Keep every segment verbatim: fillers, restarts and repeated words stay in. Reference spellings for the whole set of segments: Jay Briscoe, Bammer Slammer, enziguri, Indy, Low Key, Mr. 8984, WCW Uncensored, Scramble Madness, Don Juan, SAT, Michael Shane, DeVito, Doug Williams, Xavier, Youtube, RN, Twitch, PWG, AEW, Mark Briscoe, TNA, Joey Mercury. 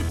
your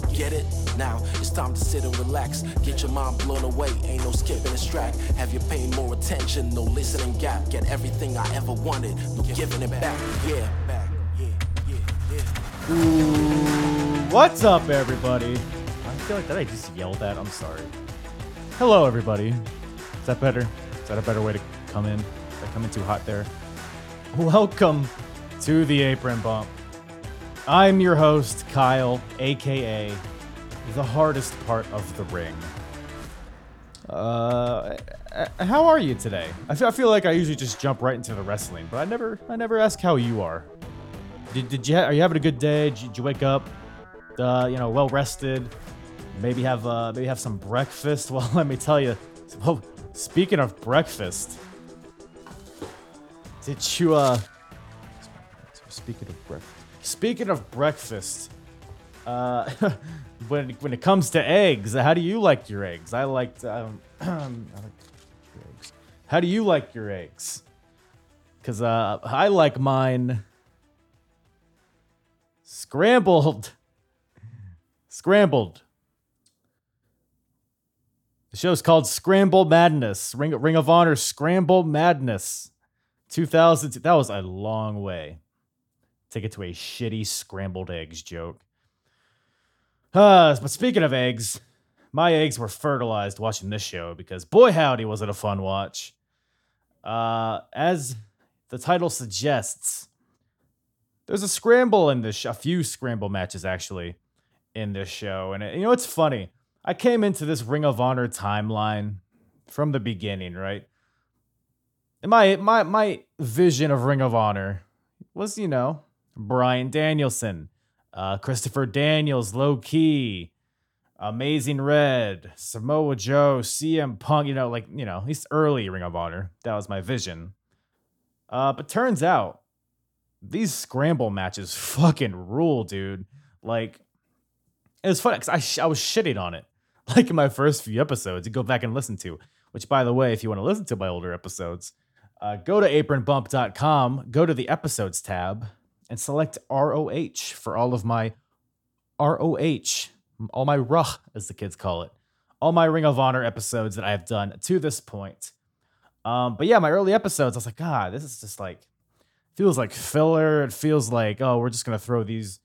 Get it? Now it's time to sit and relax. Get your mind blown away, ain't no skipping this track. Have you paying more attention, no listening gap. Get everything I ever wanted, no giving it back. Yeah, back, yeah, yeah, yeah. Ooh, what's up, everybody? I feel like that I just yelled that. I'm sorry. Hello, everybody. Is that better? Is that a better way to come in? Is that coming too hot there? Welcome to the Apron Bump. I'm your host, Kyle, a k a the hardest part of the ring. Uh, how are you today? I feel, I feel like I usually just jump right into the wrestling, but I never I never ask how you are. Did, did you ha- Are you having a good day? Did you, did you wake up, uh, you know, well-rested? Maybe have uh, maybe have some breakfast? Well, let me tell you. Well, speaking of breakfast, did you, uh, speaking of breakfast, Speaking of breakfast, uh, when when it comes to eggs, how do you like your eggs? I liked, um, I like your eggs. How do you like your eggs? Because uh, I like mine scrambled. Scrambled. The show's called Scramble Madness. Ring, Ring of Honor Scramble Madness. two thousand two. That was a long way. Take it to a shitty scrambled eggs joke. Uh, but speaking of eggs, my eggs were fertilized watching this show because boy howdy was it a fun watch. Uh, as the title suggests, there's a scramble in this, sh- a few scramble matches actually in this show. And it, you know, it's funny. I came into this Ring of Honor timeline from the beginning, right? And my my my vision of Ring of Honor was, you know, Bryan Danielson, uh, Christopher Daniels, Low Key, Amazing Red, Samoa Joe, C M Punk, you know, like, you know, at least early Ring of Honor. That was my vision. Uh, but turns out these scramble matches fucking rule, dude. Like, it was funny because I, sh- I was shitting on it. Like in my first few episodes, you go back and listen to, which by the way, if you want to listen to my older episodes, uh, go to apron bump dot com, go to the episodes tab, and select R O H for all of my R O H, all my ruh, as the kids call it, all my Ring of Honor episodes that I have done to this point. Um, but yeah, my early episodes, I was like, God, ah, this is just like, feels like filler. It feels like, oh, we're just going to throw these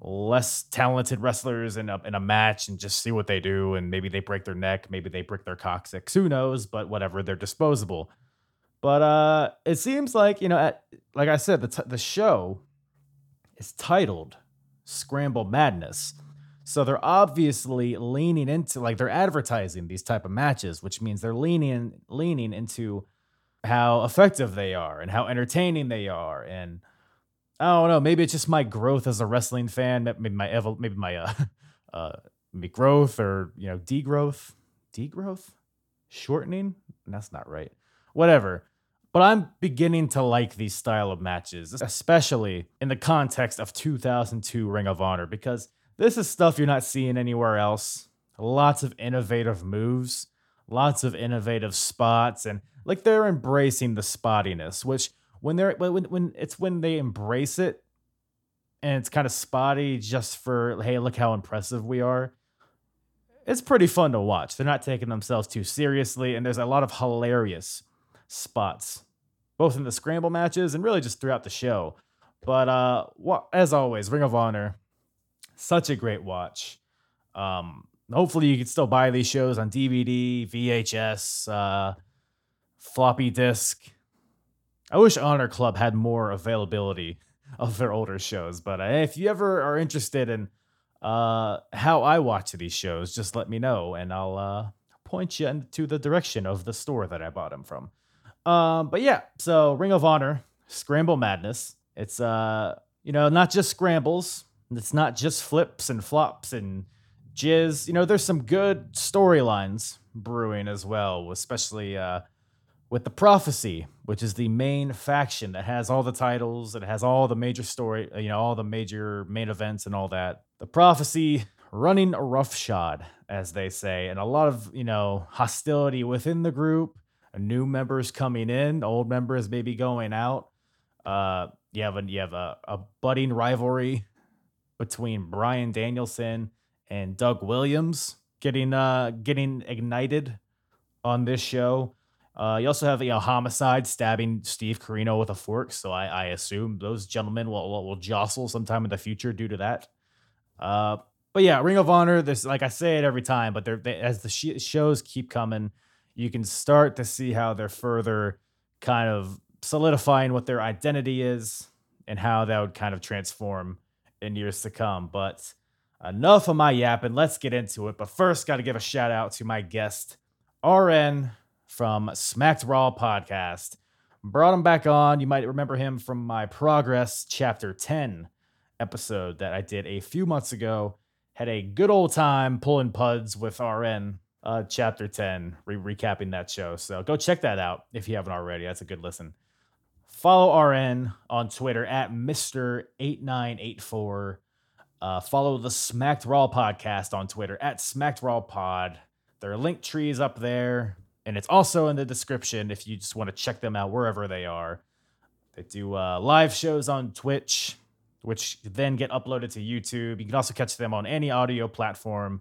less talented wrestlers in a, in a match and just see what they do. And maybe they break their neck. Maybe they break their coccyx. Who knows? But whatever, they're disposable. But uh, it seems like, you know, at, like I said, the t- the show... It's titled Scramble Madness. So they're obviously leaning into, like, they're advertising these type of matches, which means they're leaning leaning into how effective they are and how entertaining they are. And I don't know, maybe it's just my growth as a wrestling fan, maybe my evol- maybe my uh, uh maybe growth or, you know, degrowth, degrowth, shortening. That's not right. Whatever. But I'm beginning to like these style of matches, especially in the context of two thousand two Ring of Honor, because this is stuff you're not seeing anywhere else. Lots of innovative moves, lots of innovative spots, and like they're embracing the spottiness, which when they're when when it's when they embrace it and it's kind of spotty just for, hey, look how impressive we are. It's pretty fun to watch. They're not taking themselves too seriously, and there's a lot of hilarious spots, both in the scramble matches and really just throughout the show. But uh, as always, Ring of Honor, such a great watch. Um, hopefully you can still buy these shows on D V D, V H S, uh, floppy disk. I wish Honor Club had more availability of their older shows, but if you ever are interested in uh, how I watch these shows, just let me know, and I'll uh, point you into the direction of the store that I bought them from. Um, but yeah, so Ring of Honor, Scramble Madness. It's, uh, you know, not just scrambles. It's not just flips and flops and jizz. You know, there's some good storylines brewing as well, especially uh, with The Prophecy, which is the main faction that has all the titles, it has all the major story, you know, all the major main events and all that. The Prophecy running roughshod, as they say, and a lot of, you know, hostility within the group, new members coming in, old members maybe going out. Uh, you have a, you have a, a budding rivalry between Bryan Danielson and Doug Williams getting uh getting ignited on this show. Uh, you also have, you know, Homicide stabbing Steve Corino with a fork. So I, I assume those gentlemen will, will will jostle sometime in the future due to that. Uh, but yeah, Ring of Honor. This, like I say it every time, but they're, they, as the sh- shows keep coming, you can start to see how they're further kind of solidifying what their identity is and how that would kind of transform in years to come. But enough of my yapping. Let's get into it. But first, got to give a shout out to my guest, R N from Smacked Raw Podcast. Brought him back on. You might remember him from my Progress Chapter ten episode that I did a few months ago. Had a good old time pulling puds with R N. Uh, Chapter ten, re- recapping that show. So go check that out if you haven't already. That's a good listen. Follow R N on Twitter at Mister eighty-nine eighty-four. Uh, follow the Smacked Raw Podcast on Twitter at Smacked Raw Pod. Their link tree is up there, and it's also in the description if you just want to check them out wherever they are. They do uh, live shows on Twitch, which then get uploaded to YouTube. You can also catch them on any audio platform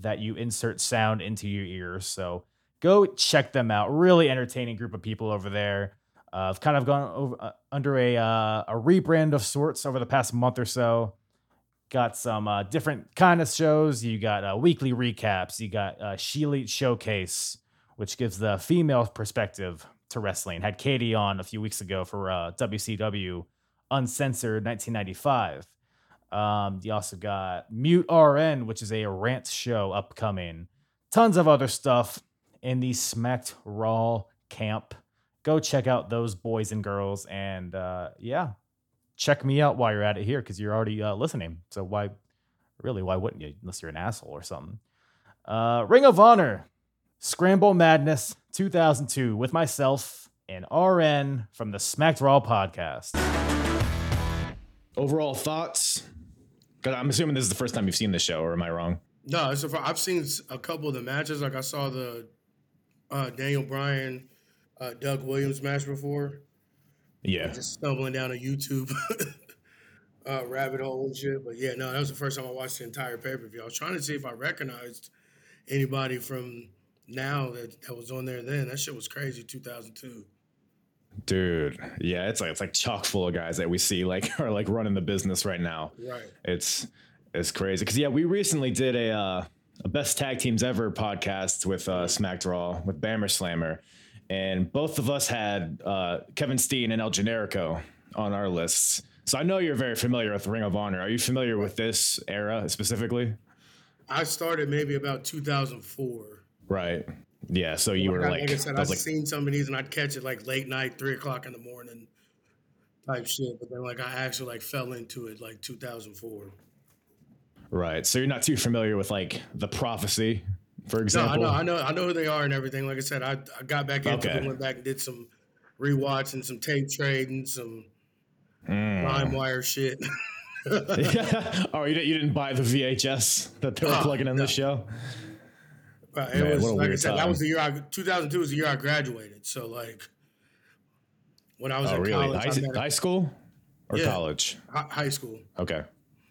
that you insert sound into your ears. So go check them out. Really entertaining group of people over there. Uh, I've kind of gone over, uh, under a uh, a rebrand of sorts over the past month or so. Got some uh, different kind of shows. You got uh, weekly recaps. You got uh, She Elite Showcase, which gives the female perspective to wrestling. Had Katie on a few weeks ago for uh, W C W Uncensored nineteen ninety-five. Um, you also got Mute R N, which is a rant show upcoming. Tons of other stuff in the Smacked Raw camp. Go check out those boys and girls, and uh, yeah, check me out while you're at it here, because you're already uh, listening. So why, really, why wouldn't you? Unless you're an asshole or something. Uh, Ring of Honor, Scramble Madness two thousand two with myself and R N from the Smacked Raw Podcast. Overall thoughts? Because I'm assuming this is the first time you've seen this show, or am I wrong? No, so far, I've seen a couple of the matches. Like I saw the uh, Daniel Bryan, uh, Doug Williams match before. Yeah. Just stumbling down a YouTube uh, rabbit hole and shit. But yeah, no, that was the first time I watched the entire pay-per-view. I was trying to see if I recognized anybody from now that, that was on there then. That shit was crazy, two thousand two. Dude, yeah, it's like it's like chock full of guys that we see like are like running the business right now. Right, it's it's crazy because yeah, we recently did a uh, a best tag teams ever podcast with uh, Smacked Raw with Bammer Slammer, and both of us had uh, Kevin Steen and El Generico on our lists. So I know you're very familiar with Ring of Honor. Are you familiar with this era specifically? I started maybe about two thousand four. Right. Yeah, so you like were like... Like I said, I've like, seen some of these, and I'd catch it like late night, three o'clock in the morning type shit. But then like I actually like fell into it like two thousand four. Right. So you're not too familiar with like The Prophecy, for example? No, I know I know, I know who they are and everything. Like I said, I, I got back into okay. it, went back and did some rewatch and some tape trading, some mm. LimeWire shit. Yeah. Oh, you didn't, you didn't buy the V H S that they were oh, plugging in no. the show? Right. It Man, was like I said, time. That was the year I two thousand two was the year I graduated. So like when I was oh, in really? college, high, high school or yeah, college, hi- high school. Okay,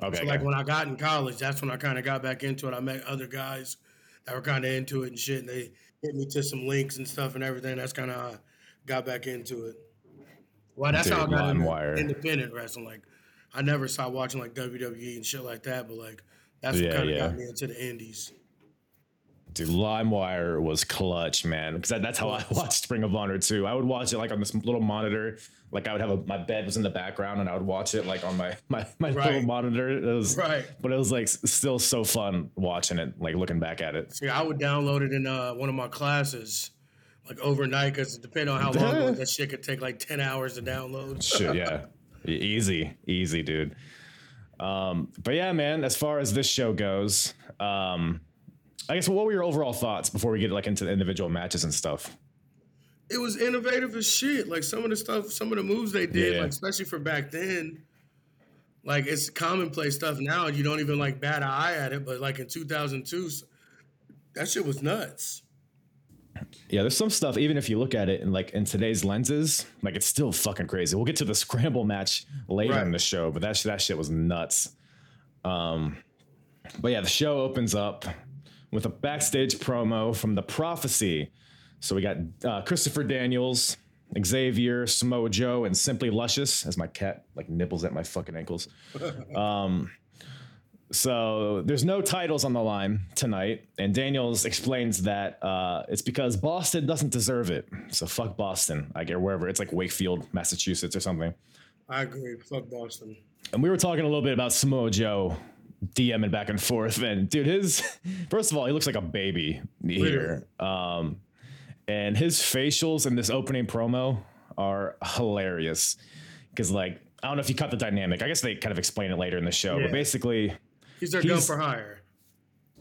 okay. So like when I got in college, that's when I kind of got back into it. I met other guys that were kind of into it and shit, and they hit me to some links and stuff and everything. That's kind of how I got back into it. Well, that's Dude, how I got into wired. independent wrestling. Like I never stopped watching like W W E and shit like that, but like that's yeah, what kind of yeah. got me into the indies. Dude, LimeWire was clutch, man. Because that, that's how I watched Ring of Honor too. I would watch it like on this little monitor. Like I would have a, my bed was in the background, and I would watch it like on my my, my right. little monitor. It was, right. But it was like still so fun watching it, like looking back at it. Yeah, I would download it in uh, one of my classes, like overnight, because depending on how long that shit could take, like ten hours to download. Shit, yeah, easy, easy, dude. Um, but yeah, man. As far as this show goes, um. I guess what were your overall thoughts before we get like into the individual matches and stuff? It was innovative as shit. Like some of the stuff, some of the moves they did, yeah. like especially for back then, like it's commonplace stuff now. You don't even like bat an eye at it, but like in two thousand two, that shit was nuts. Yeah, there's some stuff, even if you look at it and like in today's lenses, like it's still fucking crazy. We'll get to the scramble match later right. in the show, but that, that shit was nuts. Um, but yeah, the show opens up with a backstage promo from The Prophecy. So we got uh, Christopher Daniels, Xavier, Samoa Joe, and Simply Luscious, as my cat like nibbles at my fucking ankles. Um, so there's no titles on the line tonight, and Daniels explains that uh, it's because Boston doesn't deserve it. So fuck Boston, I get wherever. It's like Wakefield, Massachusetts or something. I agree, fuck Boston. And we were talking a little bit about Samoa Joe DMing back and forth, and dude, his first of all, he looks like a baby here. Um, and his facials in this opening promo are hilarious because, like, I don't know if you caught the dynamic. I guess they kind of explain it later in the show, yeah. but basically, he's their gun for hire.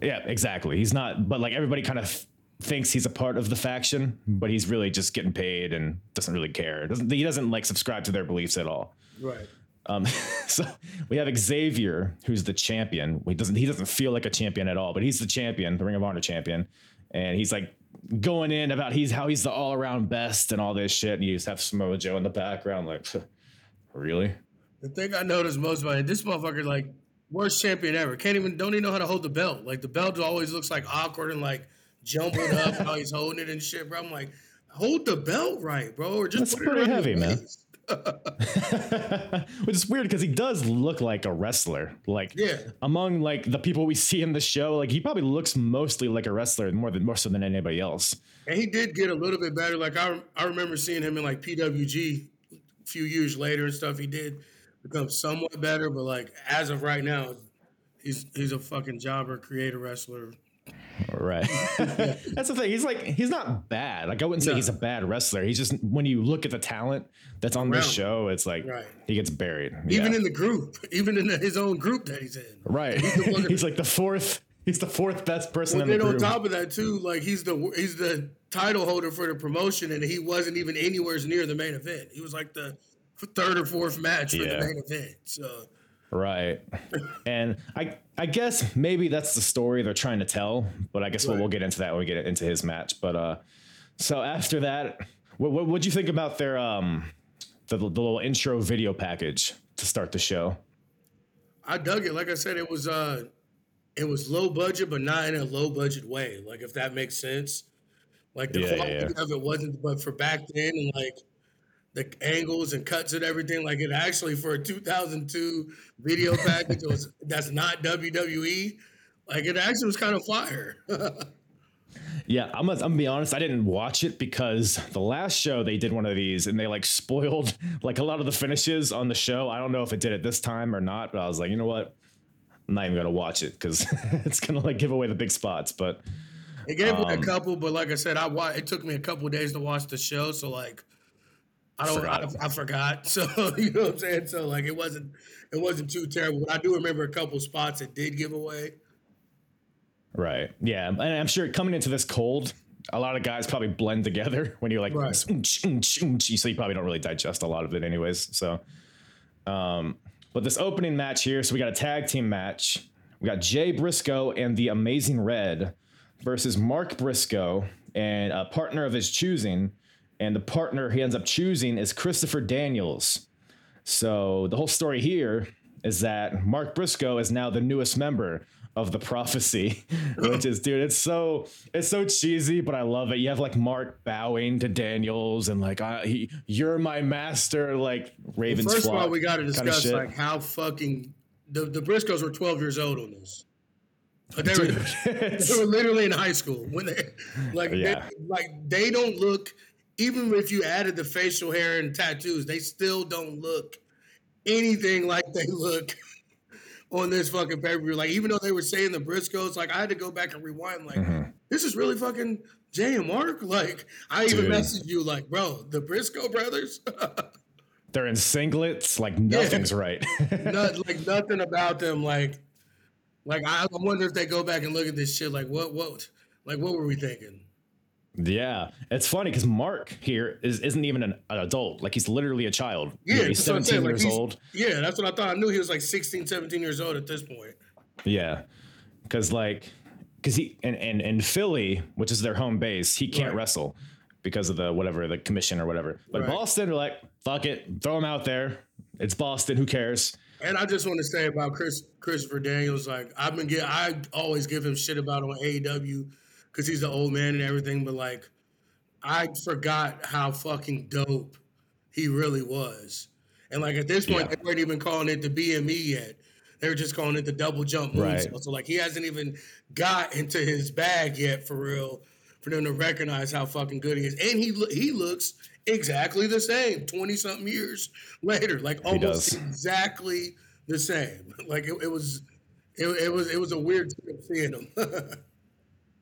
Yeah, exactly. He's not, but like everybody kind of thinks he's a part of the faction, but he's really just getting paid and doesn't really care. Doesn't he? Doesn't like subscribe to their beliefs at all. Right. Um, so we have Xavier, who's the champion. He doesn't, he doesn't feel like a champion at all, but he's the champion, the Ring of Honor champion. And he's like going in about he's how he's the all around best and all this shit. And you just have Samoa Joe in the background. Like, really? The thing I noticed most about it, this motherfucker, like worst champion ever. Can't even, don't even know how to hold the belt. Like the belt always looks like awkward and like jumbled up how he's holding it and shit, bro. I'm like, hold the belt right, bro. Or just That's put pretty it heavy, man. Face. Which is weird because he does look like a wrestler. Like yeah. among like the people we see in the show, like he probably looks mostly like a wrestler more than more so than anybody else. And he did get a little bit better. Like I I remember seeing him in like P W G a few years later and stuff. He did become somewhat better, but like as of right now, he's he's a fucking jobber, creator, wrestler. Right. That's the thing. He's like, he's not bad. Like I wouldn't say no. he's a bad wrestler. He's just, when you look at the talent that's on this show, it's like right. he gets buried. Even yeah. in the group, even in the, his own group that he's in. Right. He's, the he's like the fourth, he's the fourth best person well, in the group. And on top of that too, like he's the, he's the title holder for the promotion and he wasn't even anywhere near the main event. He was like the third or fourth match for yeah. the main event. So right. And I I guess maybe that's the story they're trying to tell, but I guess right. we'll, we'll get into that when we get into his match. But uh, so after that, what what what'd you think about their um the, the little intro video package to start the show? I dug it. Like I said, it was uh it was low budget, but not in a low budget way. Like if that makes sense. Like the yeah, quality yeah. of it wasn't, but for back then, and like the angles and cuts and everything, like it actually for a two thousand two video package was, that's not W W E, like it actually was kind of fire. yeah, I'm gonna, I'm gonna be honest, I didn't watch it because the last show they did one of these and they like spoiled like a lot of the finishes on the show. I don't know if it did it this time or not, but I was like, you know what, I'm not even gonna watch it because it's gonna like give away the big spots. But it gave um, away a couple, but like I said, I wa- it took me a couple of days to watch the show, so like. I don't. Forgot. I, I forgot. So you know what I'm saying. So like it wasn't. It wasn't too terrible. But I do remember a couple spots it did give away. Right. Yeah. And I'm sure coming into this cold, a lot of guys probably blend together when you're like, right. so you probably don't really digest a lot of it, anyways. So, um, but this opening match here, so we got a tag team match. We got Jay Briscoe and the Amazing Red versus Mark Briscoe and a partner of his choosing. And the partner he ends up choosing is Christopher Daniels. So the whole story here is that Mark Briscoe is now the newest member of The Prophecy, which is, dude, it's so it's so cheesy, but I love it. You have like Mark bowing to Daniels and like, I, he, you're my master, like Raven's. Well, first of all, we got to discuss like how fucking the, the Briscoes were twelve years old on this. They were, they were literally in high school when they like yeah. they, like they don't look. Even if you added the facial hair and tattoos, they still don't look anything like they look on this fucking paper. Like, even though they were saying the Briscoes, like, I had to go back and rewind, like, mm-hmm. this is really fucking Jay and Mark? Like, I Dude. even messaged you, like, bro, the Briscoe brothers? They're in singlets? Like, nothing's yeah. right. Not, like, nothing about them. Like, like I wonder if they go back and look at this shit, like, what, what, like, what were we thinking? Yeah, it's funny because Mark here is, isn't even an, an adult. Like, he's literally a child. Yeah, you know, he's seventeen like, years he's, old. Yeah, that's what I thought. I knew he was like sixteen, seventeen years old at this point. Yeah, because like, because he, and, and, and Philly, which is their home base, he can't right. wrestle because of the whatever, the commission or whatever. But right. Boston, they're like, fuck it, throw him out there. It's Boston, who cares? And I just want to say about Chris Christopher Daniels, like, I've been getting, I always give him shit about on A E W. Because he's the old man and everything, but like, I forgot how fucking dope he really was. And like, at this point, yeah. they weren't even calling it the B M E yet. They were just calling it the double jump moonsault. Right. So like, he hasn't even got into his bag yet for real, for them to recognize how fucking good he is. And he he looks exactly the same twenty something years later, like almost exactly the same. Like, it, it was, it, it was, it was a weird trip seeing him.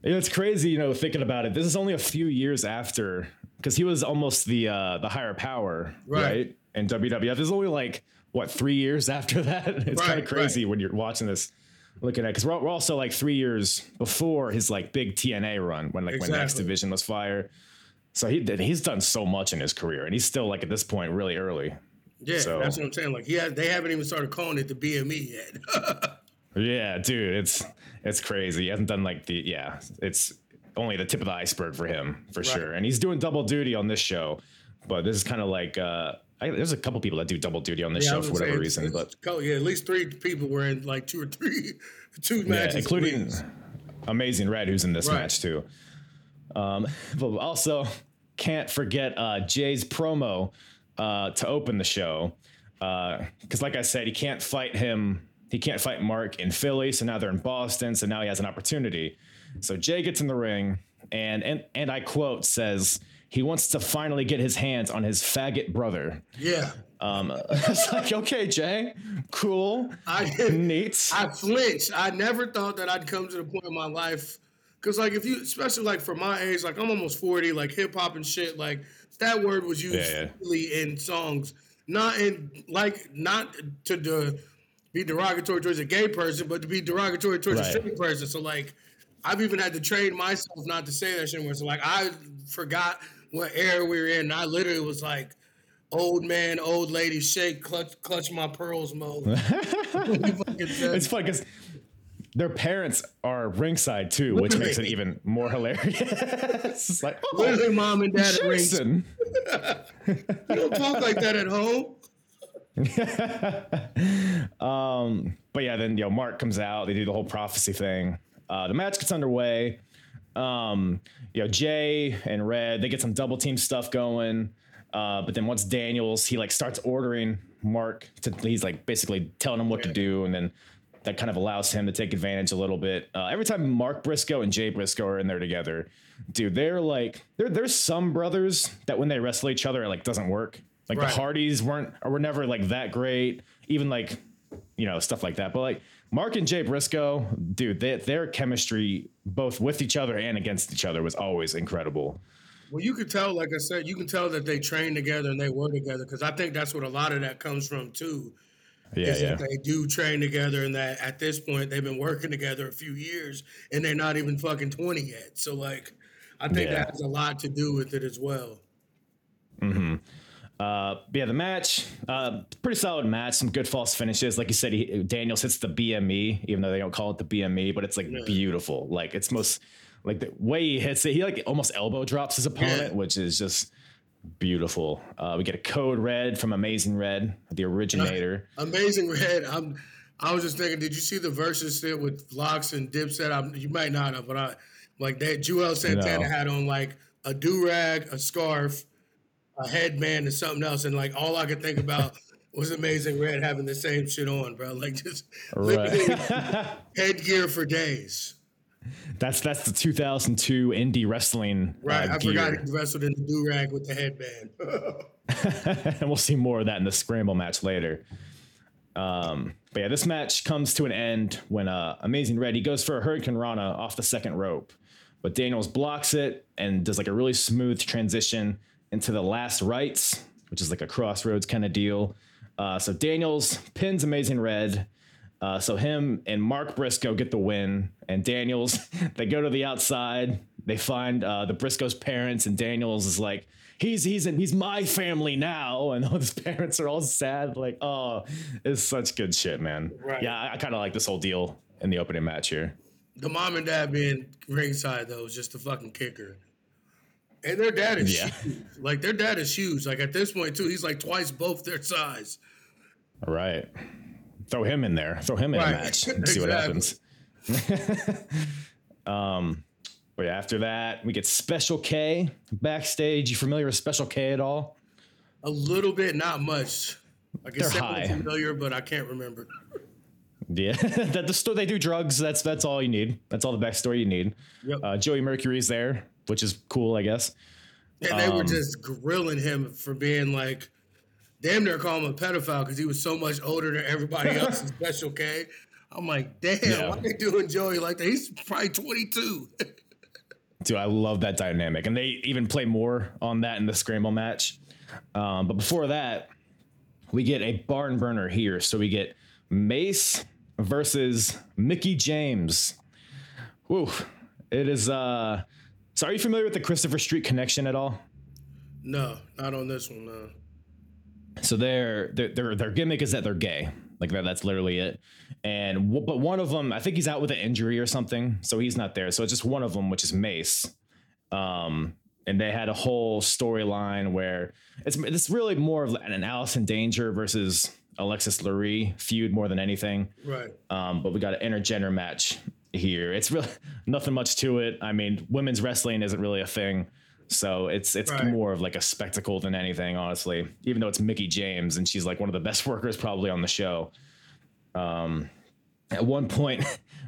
It's crazy, you know, thinking about it. This is only a few years after, because he was almost the uh, the higher power, right? And right? W W F is only like, what, three years after that? It's right, kind of crazy right. when you're watching this, looking at it. Because we're, we're also like three years before his like big T N A run, when like exactly. when the X Division was fired. So he he's done so much in his career, and he's still like at this point really early. Yeah, so. That's what I'm saying. Like, he has, they haven't even started calling it the B M E yet. Yeah, dude, it's it's crazy. He hasn't done like the yeah. It's only the tip of the iceberg for him for right. sure. And he's doing double duty on this show, but this is kind of like uh, I, there's a couple people that do double duty on this yeah, show for whatever it's, reason. It's, but oh yeah, at least three people were in like two or three two yeah, matches, including Amazing Red, who's in this right. match too. Um, but also can't forget uh, Jay's promo uh, to open the show because, uh, like I said, he can't fight him. He can't fight Mark in Philly, so now they're in Boston, so now he has an opportunity. So Jay gets in the ring, and and, and I quote, says, he wants to finally get his hands on his faggot brother. Yeah. Um, it's like, okay, Jay, cool, I neat. I flinched. I never thought that I'd come to the point in my life, because, like, if you, especially, like, for my age, like, I'm almost forty, like, hip-hop and shit, like, that word was used yeah, yeah. in songs, not in, like, not to the... be derogatory towards a gay person, but to be derogatory towards right. a straight person. So, like, I've even had to train myself not to say that shit anymore. So, like, I forgot what era we were in, and I literally was like, old man, old lady, shake, clutch clutch my pearls mode. It's funny, because their parents are ringside, too, which makes it even more hilarious. It's like, oh, literally, mom and dad at ringside. You don't talk like that at home. um but yeah then you know Mark comes out, they do the whole prophecy thing, uh the match gets underway. Um you know Jay and Red, they get some double team stuff going, uh but then once Daniels, he like starts ordering Mark to, he's like basically telling him what to do, and then that kind of allows him to take advantage a little bit. Uh every time Mark Briscoe and Jay Briscoe are in there together, dude, they're like there there's some brothers that when they wrestle each other it like doesn't work. Like right. the Hardys weren't, or were never like that great, even like, you know, stuff like that. But like Mark and Jay Briscoe, dude, they, their chemistry, both with each other and against each other, was always incredible. Well, you could tell, like I said, you can tell that they trained together and they were together, because I think that's what a lot of that comes from too. Yeah, is yeah. that they do train together, and that at this point they've been working together a few years and they're not even fucking twenty yet. So like, I think yeah. that has a lot to do with it as well. Mm-hmm. Uh, yeah, the match, uh, pretty solid match. Some good false finishes. Like you said, he, Daniels hits the B M E, even though they don't call it the B M E, but it's like yeah. beautiful. Like it's most like the way he hits it. He like almost elbow drops his opponent, yeah. which is just beautiful. Uh, we get a code red from Amazing Red, the originator. Uh, Amazing Red. I'm, I was just thinking, did you see the versus shit with Locks and Dipset? I'm, you might not have, but I like that Joel Santana no. had on like a do rag, a scarf, a headband and something else, and like all I could think about was Amazing Red having the same shit on, bro. Like just right. headgear for days. That's that's the two thousand two indie wrestling. Right, uh, I gear. forgot he wrestled in the do-rag with the headband. And we'll see more of that in the Scramble match later. Um, but yeah, this match comes to an end when uh, Amazing Red, he goes for a Hurricane Rana off the second rope. But Daniels blocks it and does like a really smooth transition into the last rites, which is like a crossroads kind of deal. Uh, so Daniels pins Amazing Red. Uh, so him and Mark Briscoe get the win, and Daniels, they go to the outside. They find uh, the Briscoe's parents, and Daniels is like, he's he's in, he's my family now. And all his parents are all sad. Like, oh, it's such good shit, man. Right. Yeah, I, I kind of like this whole deal in the opening match here. The mom and dad being ringside, though, is just the fucking kicker. And their dad is yeah. huge. Like, their dad is huge. Like, at this point, too, he's like twice both their size. All right. Throw him in there. Throw him in right. the match and see exactly. what happens. um, but after that, we get Special K backstage. You familiar with Special K at all? A little bit, not much. I guess they're high. Familiar, but I can't remember. Yeah, that the store they do drugs. That's that's all you need. That's all the backstory you need. Yep. Uh, Joey Mercury's there, which is cool, I guess. And they um, were just grilling him for being like. Damn near call him a pedophile because he was so much older than everybody else in Special K. I'm like, damn, yeah. why are they doing Joey like that? He's probably twenty-two. Dude, I love that dynamic. And they even play more on that in the Scramble match. Um, but before that, we get a barn burner here. So we get Mace versus Mickie James. Woo. It is... Uh, so are you familiar with the Christopher Street connection at all? No, not on this one, no. So their their their gimmick is that they're gay, like that, that's literally it. And w- but one of them, I think he's out with an injury or something, so he's not there. So it's just one of them, which is Mace. Um, and they had a whole storyline where it's it's really more of an Alice in Danger versus Alexis Lurie feud more than anything. Right. Um, but we got an intergender match here. It's really nothing much to it. I mean, women's wrestling isn't really a thing. So it's it's right. more of like a spectacle than anything, honestly, even though it's Mickie James and she's like one of the best workers probably on the show. Um, at one point,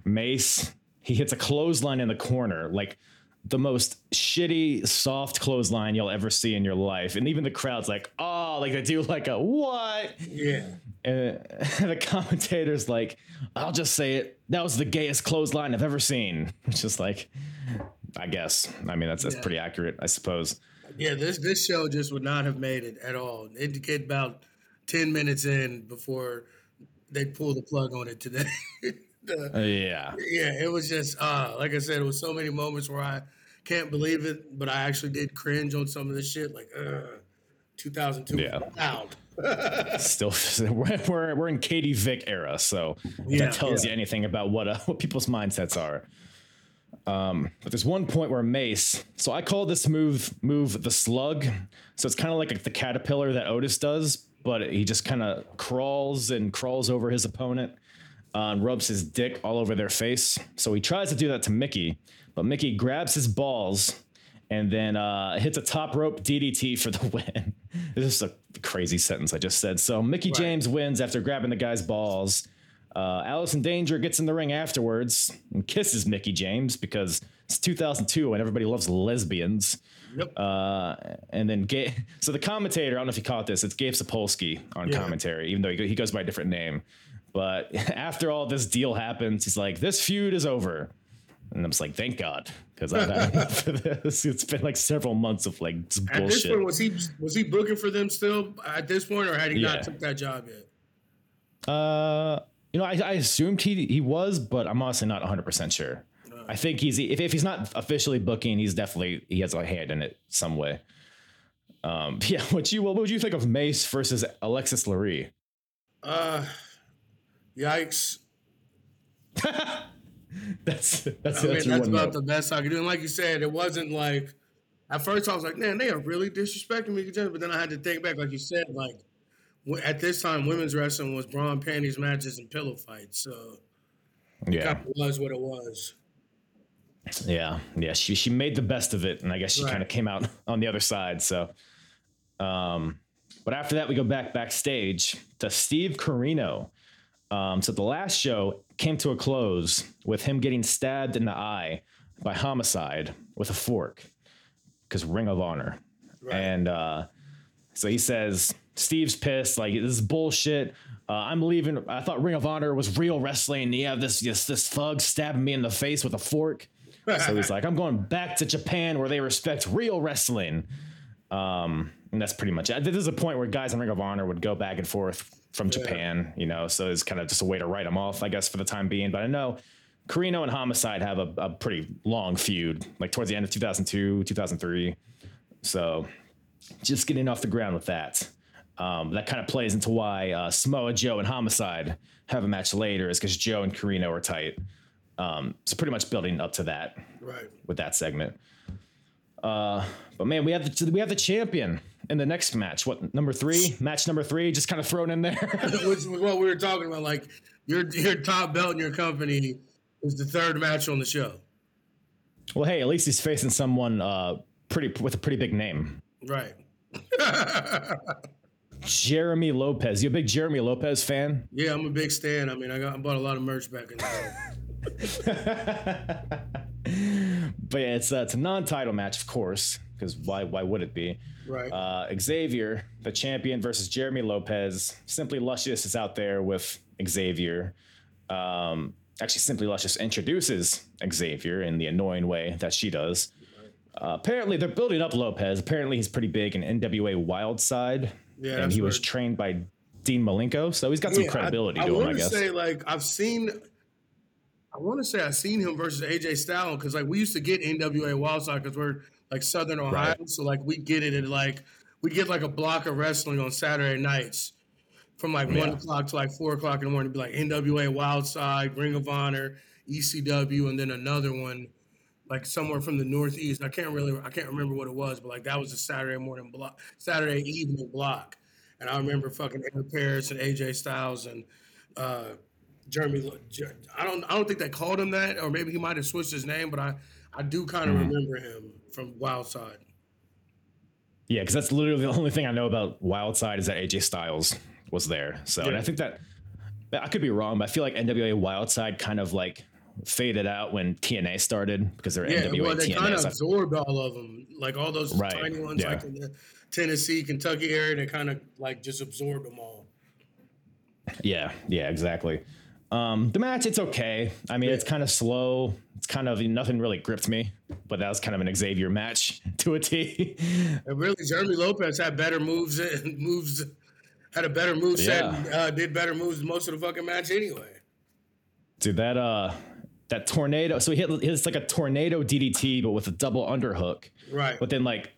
Mace, he hits a clothesline in the corner, like the most shitty, soft clothesline you'll ever see in your life. And even the crowd's like, oh, like they do like a what? Yeah. And the commentator's like, I'll just say it. That was the gayest clothesline I've ever seen. It's just like... I guess. I mean, that's that's yeah. pretty accurate, I suppose. Yeah, this this show just would not have made it at all. It'd get about ten minutes in before they'd pull the plug on it today. the, uh, yeah. Yeah, it was just, uh, like I said, it was so many moments where I can't believe it, but I actually did cringe on some of this shit. Like, uh, two thousand two yeah. out. Still, we're we're in Katie Vick era, so yeah, that tells yeah. you anything about what uh, what people's mindsets are. Um, but there's one point where Mace, so I call this move, move the slug. So it's kind of like the caterpillar that Otis does, but he just kind of crawls and crawls over his opponent, uh, and rubs his dick all over their face. So he tries to do that to Mickie, but Mickie grabs his balls and then, uh, hits a top rope D D T for the win. This is a crazy sentence I just said. So Mickie right. James wins after grabbing the guy's balls. Uh, Alice in Danger gets in the ring afterwards and kisses Mickie James because it's two thousand two and everybody loves lesbians. Yep. Uh, and then Ga- so the commentator, I don't know if you caught this, it's Gabe Sapolsky on yeah. commentary, even though he goes by a different name. But after all this deal happens, he's like, this feud is over. And I'm just like, thank God, because I've had enough of this. It's been like several months of like bullshit. At this point, was he, was he booking for them still at this point, or had he yeah. not took that job yet? Uh... You know, I, I assumed he he was, but I'm honestly not one hundred percent sure. No. I think he's if, if he's not officially booking, he's definitely he has a hand in it some way. Um, yeah. What you what would you think of Mace versus Alexis Lurie? Uh, yikes. that's that's, I that's, mean, that's about note. The best I could do. And like you said, it wasn't like at first I was like, man, they are really disrespecting me, but then I had to think back, like you said, like. At this time, women's wrestling was bra and panties matches and pillow fights. So yeah. it was what it was. Yeah. Yeah. She, she made the best of it. And I guess she right. kind of came out on the other side. So, um, But after that, we go back backstage to Steve Corino. Um, so the last show came to a close with him getting stabbed in the eye by Homicide with a fork, because Ring of Honor. Right. And uh, so he says, Steve's pissed, like, this is bullshit. Uh, I'm leaving. I thought Ring of Honor was real wrestling. And you have this, this, this thug stabbing me in the face with a fork. So he's like, I'm going back to Japan where they respect real wrestling. Um, and that's pretty much it. This is a point where guys in Ring of Honor would go back and forth from Japan, yeah. you know, so it's kind of just a way to write them off, I guess, for the time being. But I know Corino and Homicide have a, a pretty long feud, like towards the end of two thousand two, two thousand three. So just getting off the ground with that. Um, that kind of plays into why uh, Samoa Joe and Homicide have a match later, is because Joe and Corino are tight. Um, so pretty much building up to that, right? With that segment. Uh, but man, we have the we have the champion in the next match. What, number three? Match number three, just kind of thrown in there. Which was what we were talking about. Like your your top belt in your company is the third match on the show. Well, hey, at least he's facing someone uh, pretty with a pretty big name, right? Jeremy Lopez. You a big Jeremy Lopez fan? Yeah, I'm a big stan. I mean, I got I bought a lot of merch back in the day. But yeah, it's, uh, it's a non-title match, of course, because why why would it be? Right. Uh, Xavier, the champion, versus Jeremy Lopez. Simply Luscious is out there with Xavier. Um, actually, Simply Luscious introduces Xavier in the annoying way that she does. Uh, apparently, they're building up Lopez. Apparently, he's pretty big in N W A Wildside. Yeah, and he was trained by Dean Malenko, so he's got yeah, some credibility I, I to him, I guess. I want to say, like, I've seen... I want to say I've seen him versus A J Styles, because, like, we used to get N W A Wildside because we're, like, Southern Ohio. Right. So, like, we get it at, like, we get, like, a block of wrestling on Saturday nights from, like, yeah. one o'clock to, like, four o'clock in the morning. It'd be, like, N W A Wildside, Ring of Honor, E C W, and then another one, like, somewhere from the Northeast. I can't really – I can't remember what it was, but, like, that was a Saturday morning block – Saturday evening block. And I remember fucking Eric Paris and A J Styles and – uh Jeremy, I don't, I don't think they called him that, or maybe he might have switched his name, but I, I do kind of mm. remember him from Wildside. Yeah, because that's literally the only thing I know about Wildside is that A J Styles was there. So, yeah. And I think that I could be wrong, but I feel like N W A Wildside kind of like faded out when T N A started, because they're yeah, N W A well, they T N A. Kind of absorbed all of them, like all those right. tiny ones, yeah. like in the Tennessee, Kentucky area. They kind of like just absorbed them all. Yeah, yeah, exactly. Um, the match, it's okay. I mean, yeah. it's kind of slow. It's kind of nothing really gripped me, but that was kind of an Xavier match to a T. And really, Jeremy Lopez had better moves and moves, had a better move set, yeah. uh, did better moves most of the fucking match anyway. Dude, that uh, that tornado. So he hit it's like a tornado D D T, but with a double underhook. Right. But then like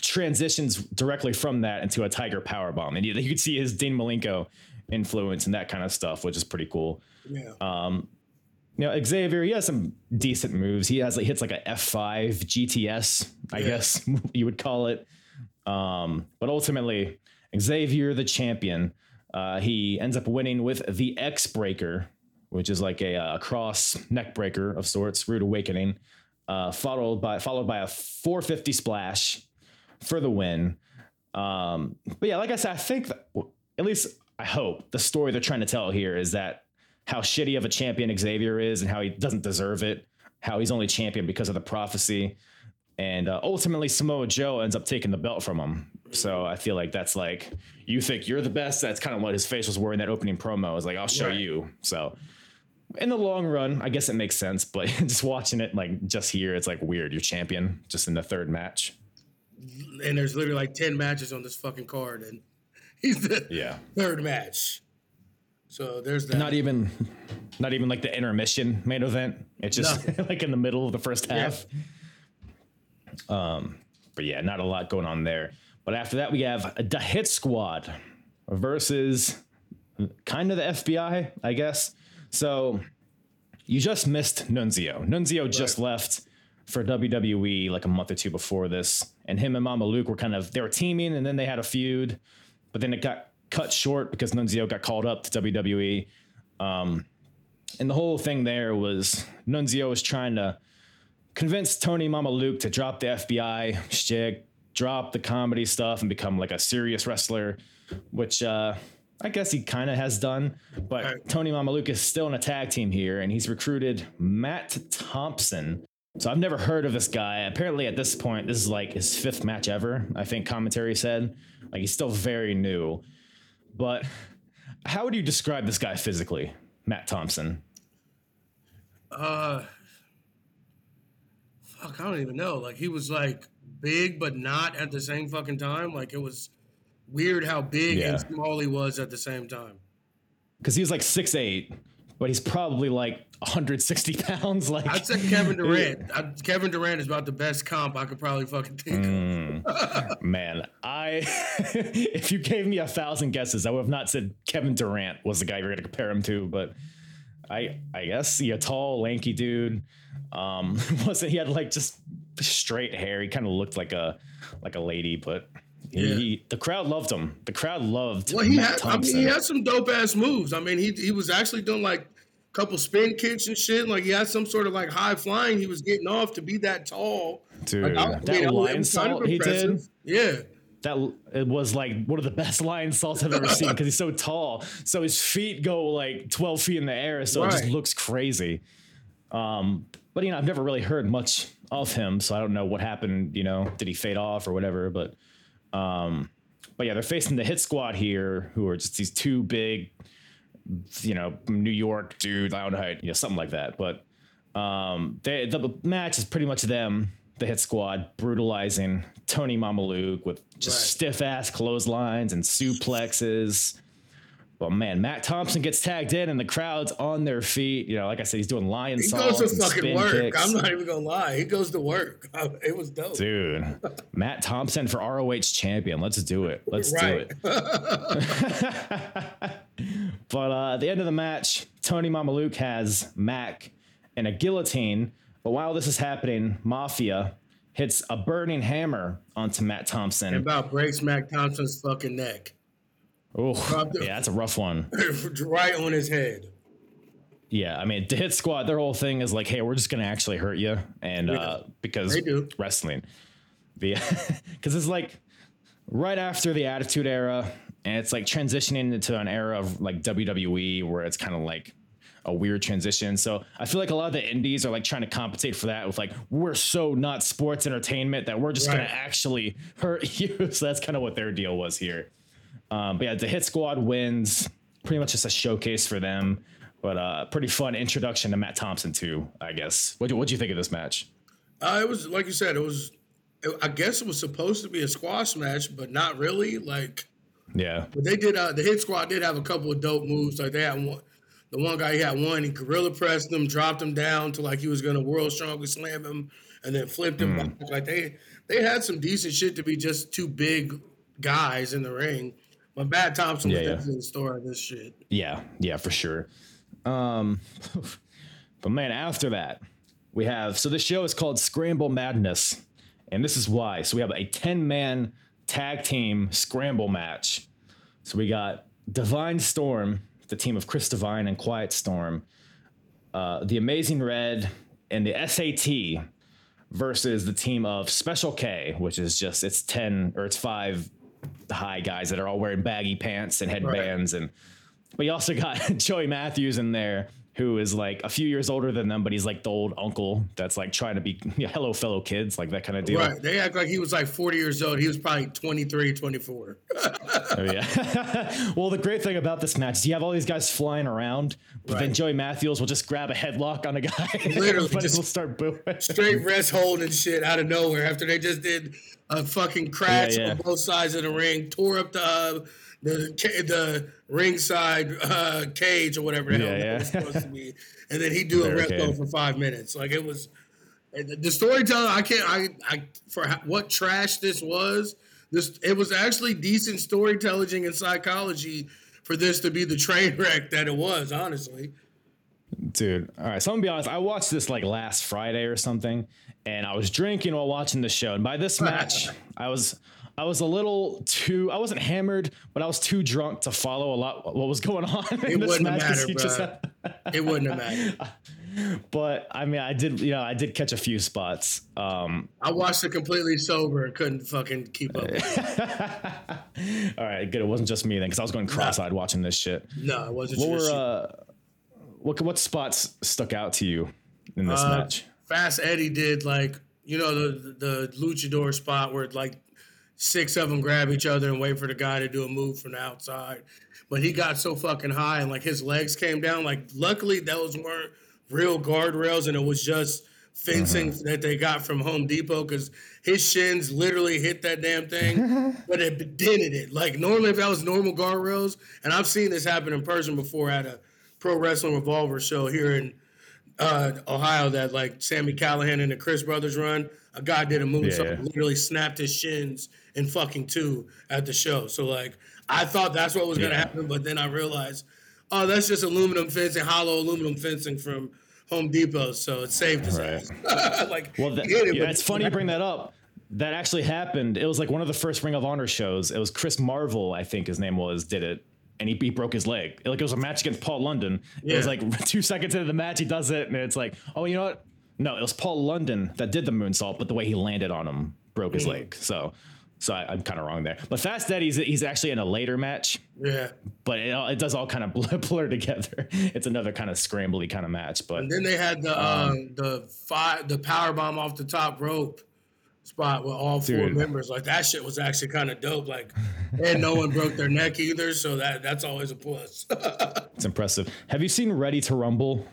transitions directly from that into a tiger powerbomb, and you, you could see his Dean Malenko influence and that kind of stuff, which is pretty cool. Yeah. Um, you know, Xavier, he has some decent moves. He has like hits like a F five G T S, I yeah. guess you would call it. Um, but ultimately, Xavier, the champion, uh, he ends up winning with the X Breaker, which is like a uh, cross neck breaker of sorts, Rude Awakening, uh, followed by followed by a four fifty splash for the win. Um, but yeah, like I said, I think that, at least. I hope the story they're trying to tell here is that how shitty of a champion Xavier is and how he doesn't deserve it, how he's only champion because of the prophecy. And uh, ultimately Samoa Joe ends up taking the belt from him. So I feel like that's like, you think you're the best. That's kind of what his face was wearing that opening promo. It's like, I'll show right. you. So in the long run, I guess it makes sense, but just watching it, like just here, it's like weird. You're champion just in the third match. And there's literally like ten matches on this fucking card. And he's the yeah. third match. So there's that. Not even not even like the intermission main event. It's just like in the middle of the first half. Yeah. Um, but yeah, not a lot going on there. But after that, we have the Hit Squad versus kind of the F B I, I guess. So you just missed Nunzio. Nunzio right. just left for W W E like a month or two before this. And him and Mama Luke were kind of, they were teaming and then they had a feud. But then it got cut short because Nunzio got called up to W W E. Um, and the whole thing there was Nunzio was trying to convince Tony Mama Luke to drop the F B I shtick, drop the comedy stuff and become like a serious wrestler, which uh, I guess he kind of has done. But right. Tony Mamaluke is still in a tag team here, and he's recruited Matt Thompson. So I've never heard of this guy. Apparently at this point, this is like his fifth match ever, I think commentary said. Like, he's still very new. But how would you describe this guy physically, Matt Thompson? Uh, fuck, I don't even know. Like, he was like big, but not at the same fucking time. Like, it was weird how big yeah. and small he was at the same time. Because he was like six eight, but he's probably like one hundred sixty pounds. Like, I'd say Kevin Durant. I, Kevin Durant is about the best comp I could probably fucking think mm, of. Man, I if you gave me a thousand guesses, I would have not said Kevin Durant was the guy you were going to compare him to. But I I guess he a tall, lanky dude. Um, wasn't he had like just straight hair? He kind of looked like a like a lady, but. He, yeah. he, the crowd loved him. The crowd loved well, he Matt had, Thompson. I mean, he had some dope-ass moves. I mean, he he was actually doing, like, a couple spin kicks and shit. Like, he had some sort of, like, high flying. He was getting off to be that tall. Dude, like, that I mean, lion salt he did? Yeah. That it was, like, one of the best lion salts I've ever seen because he's so tall. So his feet go, like, twelve feet in the air, so right. it just looks crazy. Um, but, you know, I've never really heard much of him, so I don't know what happened, you know. Did he fade off or whatever, but... Um, but yeah, they're facing the Hit Squad here, who are just these two big, you know, New York dude, I don't know, how, you know, something like that. But, um, they, the match is pretty much them, the Hit Squad, brutalizing Tony Mamaluke with just right. stiff ass clotheslines and suplexes. Well, man, Matt Thompson gets tagged in and the crowd's on their feet. You know, like I said, he's doing lion he salts. He goes to fucking work. Kicks. I'm not even going to lie. He goes to work. It was dope. Dude, Matt Thompson for R O H champion. Let's do it. Let's right. do it. But uh, at the end of the match, Tony Mamaluke has Mac in a guillotine. But while this is happening, Mafia hits a burning hammer onto Matt Thompson. It about breaks Matt Thompson's fucking neck. Oh, yeah, that's a rough one. Right on his head. Yeah, I mean, the Hit Squad, their whole thing is like, hey, we're just going to actually hurt you. And uh, because wrestling. Because it's like right after the Attitude Era, and it's like transitioning into an era of like W W E where it's kind of like a weird transition. So I feel like a lot of the indies are like trying to compensate for that with like, we're so not sports entertainment that we're just right. going to actually hurt you. So that's kind of what their deal was here. Um, but yeah, the Hit Squad wins, pretty much just a showcase for them, but a uh, pretty fun introduction to Matt Thompson too, I guess. What do you think of this match? Uh, it was, like you said, it was, it, I guess it was supposed to be a squash match, but not really. Like, yeah, but they did, uh, the Hit Squad did have a couple of dope moves. Like they had one, the one guy, he had one, he gorilla pressed him, dropped him down to like, he was going to world strongest slam him and then flipped him. Mm. Back. Like they, they had some decent shit to be just two big guys in the ring. But Matt Thompson was yeah, yeah. in the store of this shit. Yeah, yeah, for sure. Um, but man, after that, we have, so this show is called Scramble Madness, and this is why. So we have a ten-man tag team scramble match. So we got Divine Storm, the team of Chris Divine and Quiet Storm, uh, the Amazing Red, and the S A T versus the team of Special K, which is just, it's ten, or it's five, the high guys that are all wearing baggy pants and headbands. Right. And but you also got Joey Matthews in there, who is like a few years older than them, but he's like the old uncle that's like trying to be, you know, hello fellow kids, like that kind of deal. Right. They act like he was like forty years old. He was probably twenty-three, twenty-four. Oh, yeah. Well, the great thing about this match is you have all these guys flying around, but right. then Joey Matthews will just grab a headlock on a guy. Literally. But he'll start booing. Straight rest holding shit out of nowhere after they just did a fucking crash yeah, yeah. on both sides of the ring, tore up the uh, the the ringside uh, cage or whatever the yeah, hell yeah. that was supposed to be, and then he do a rep over for five minutes. Like it was, the storytelling. I can't. I I for what trash this was. This it was actually decent storytelling and psychology for this to be the train wreck that it was. Honestly. Dude, all right, so I'm gonna be honest, I watched this like last Friday or something, and I was drinking while watching the show, and by this match I was I was a little too I wasn't hammered, but I was too drunk to follow a lot what was going on in it this wouldn't match have mattered, bro. Had... it wouldn't have mattered. But I mean, I did, you know, I did catch a few spots. Um, I watched it completely sober. Couldn't fucking keep up. All right, good. It wasn't just me then, because I was going cross-eyed no. watching this shit. No, it wasn't. What were, uh, what what spots stuck out to you in this uh, match? Fast Eddie did, like, you know, the the luchador spot where like six of them grab each other and wait for the guy to do a move from the outside. But he got so fucking high and like his legs came down. Like, luckily those weren't real guardrails and it was just fencing mm-hmm. that they got from Home Depot, because his shins literally hit that damn thing, but it dented it. Like, normally if that was normal guardrails, and I've seen this happen in person before at a Pro Wrestling Revolver show here in uh, Ohio, that like Sammy Callahan and the Chris Brothers run, a guy did a moonsault, yeah, yeah. literally snapped his shins in fucking two at the show. So like, I thought that's what was going to yeah. happen, but then I realized, oh, that's just aluminum fencing, hollow aluminum fencing from Home Depot, so it saved us. Right. Like, well, that, it, yeah, it's funny you bring that up. That actually happened. It was like one of the first Ring of Honor shows. It was Chris Marvel, I think his name was, did it, and he, he broke his leg. It, like, it was a match against Paul London. Yeah. It was like two seconds into the match, he does it, and it's like, oh, you know what? No, it was Paul London that did the moonsault, but the way he landed on him broke his mm. leg. So... So I, I'm kind of wrong there. But Fast Eddie's he's actually in a later match. Yeah. But it, all, it does all kind of blur, blur together. It's another kind of scrambly kind of match. But and then they had the um, um, the five, the power bomb off the top rope spot with all four dude. members. Like, that shit was actually kind of dope. Like, and no one broke their neck either. So that that's always a plus. It's impressive. Have you seen Ready to Rumble?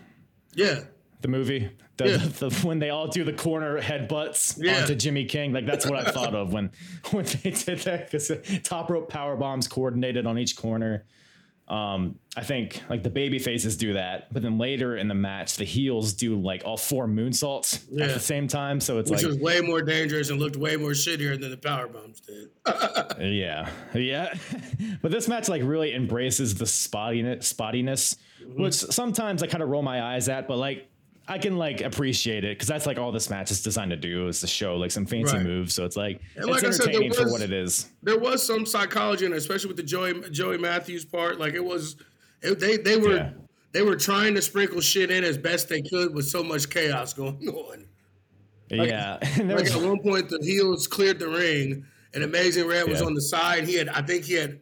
Yeah. The movie, the, yeah. the, the, when they all do the corner headbutts yeah. onto Jimmy King, like, that's what I thought of when when they did that, because top rope power bombs coordinated on each corner. Um, I think like the baby faces do that, but then later in the match, the heels do like all four moonsaults yeah. at the same time. So it's Which like was way more dangerous and looked way more shittier than the power bombs did. yeah, yeah. But this match like really embraces the spottiness, spottiness, mm-hmm. which sometimes I kind of roll my eyes at, but like, I can like appreciate it, because that's like all this match is designed to do, is to show like some fancy right. moves. So it's like, and it's like entertaining I said, was, for what it is. There was some psychology in it, especially with the Joey Joey Matthews part. Like, it was, it, they they were yeah. they were trying to sprinkle shit in as best they could with so much chaos going on. Like, yeah, and there like was, at one point the heels cleared the ring, and Amazing Red yeah. was on the side. He had, I think he had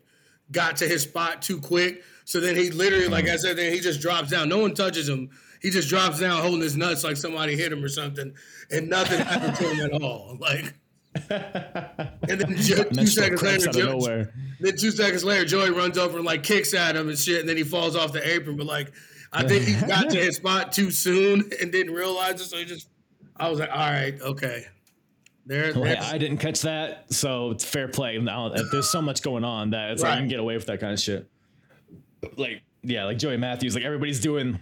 got to his spot too quick. So then he literally, like I said, then he just drops down. No one touches him. He just drops down holding his nuts like somebody hit him or something, and nothing happened to him at all. Like, and then two, two seconds later, Joey, then two seconds later, Joey runs over and like kicks at him and shit, and then he falls off the apron. But like, I think he got to his spot too soon and didn't realize it. So he just, I was like, all right, okay. There, like, I didn't catch that, so it's fair play. Now there's so much going on that it's right. like you can get away with that kind of shit. Like, yeah, like Joey Matthews, like everybody's doing,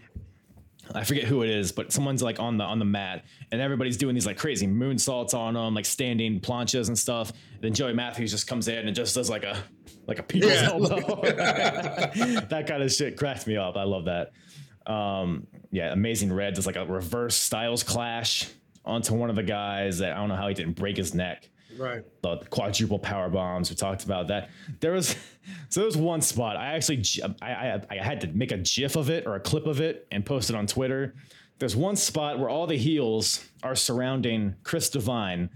I forget who it is, but someone's like on the on the mat and everybody's doing these like crazy moonsaults on them, like standing planchas and stuff. And then Joey Matthews just comes in and just does like a like a people's yeah. elbow. That kind of shit cracks me up. I love that. Um, yeah, Amazing Red does like a reverse Styles Clash onto one of the guys that I don't know how he didn't break his neck. Right. The quadruple power bombs. We talked about that. There was, so there was one spot. I actually, I, I, I had to make a GIF of it or a clip of it and post it on Twitter. There's one spot where all the heels are surrounding Chris Devine.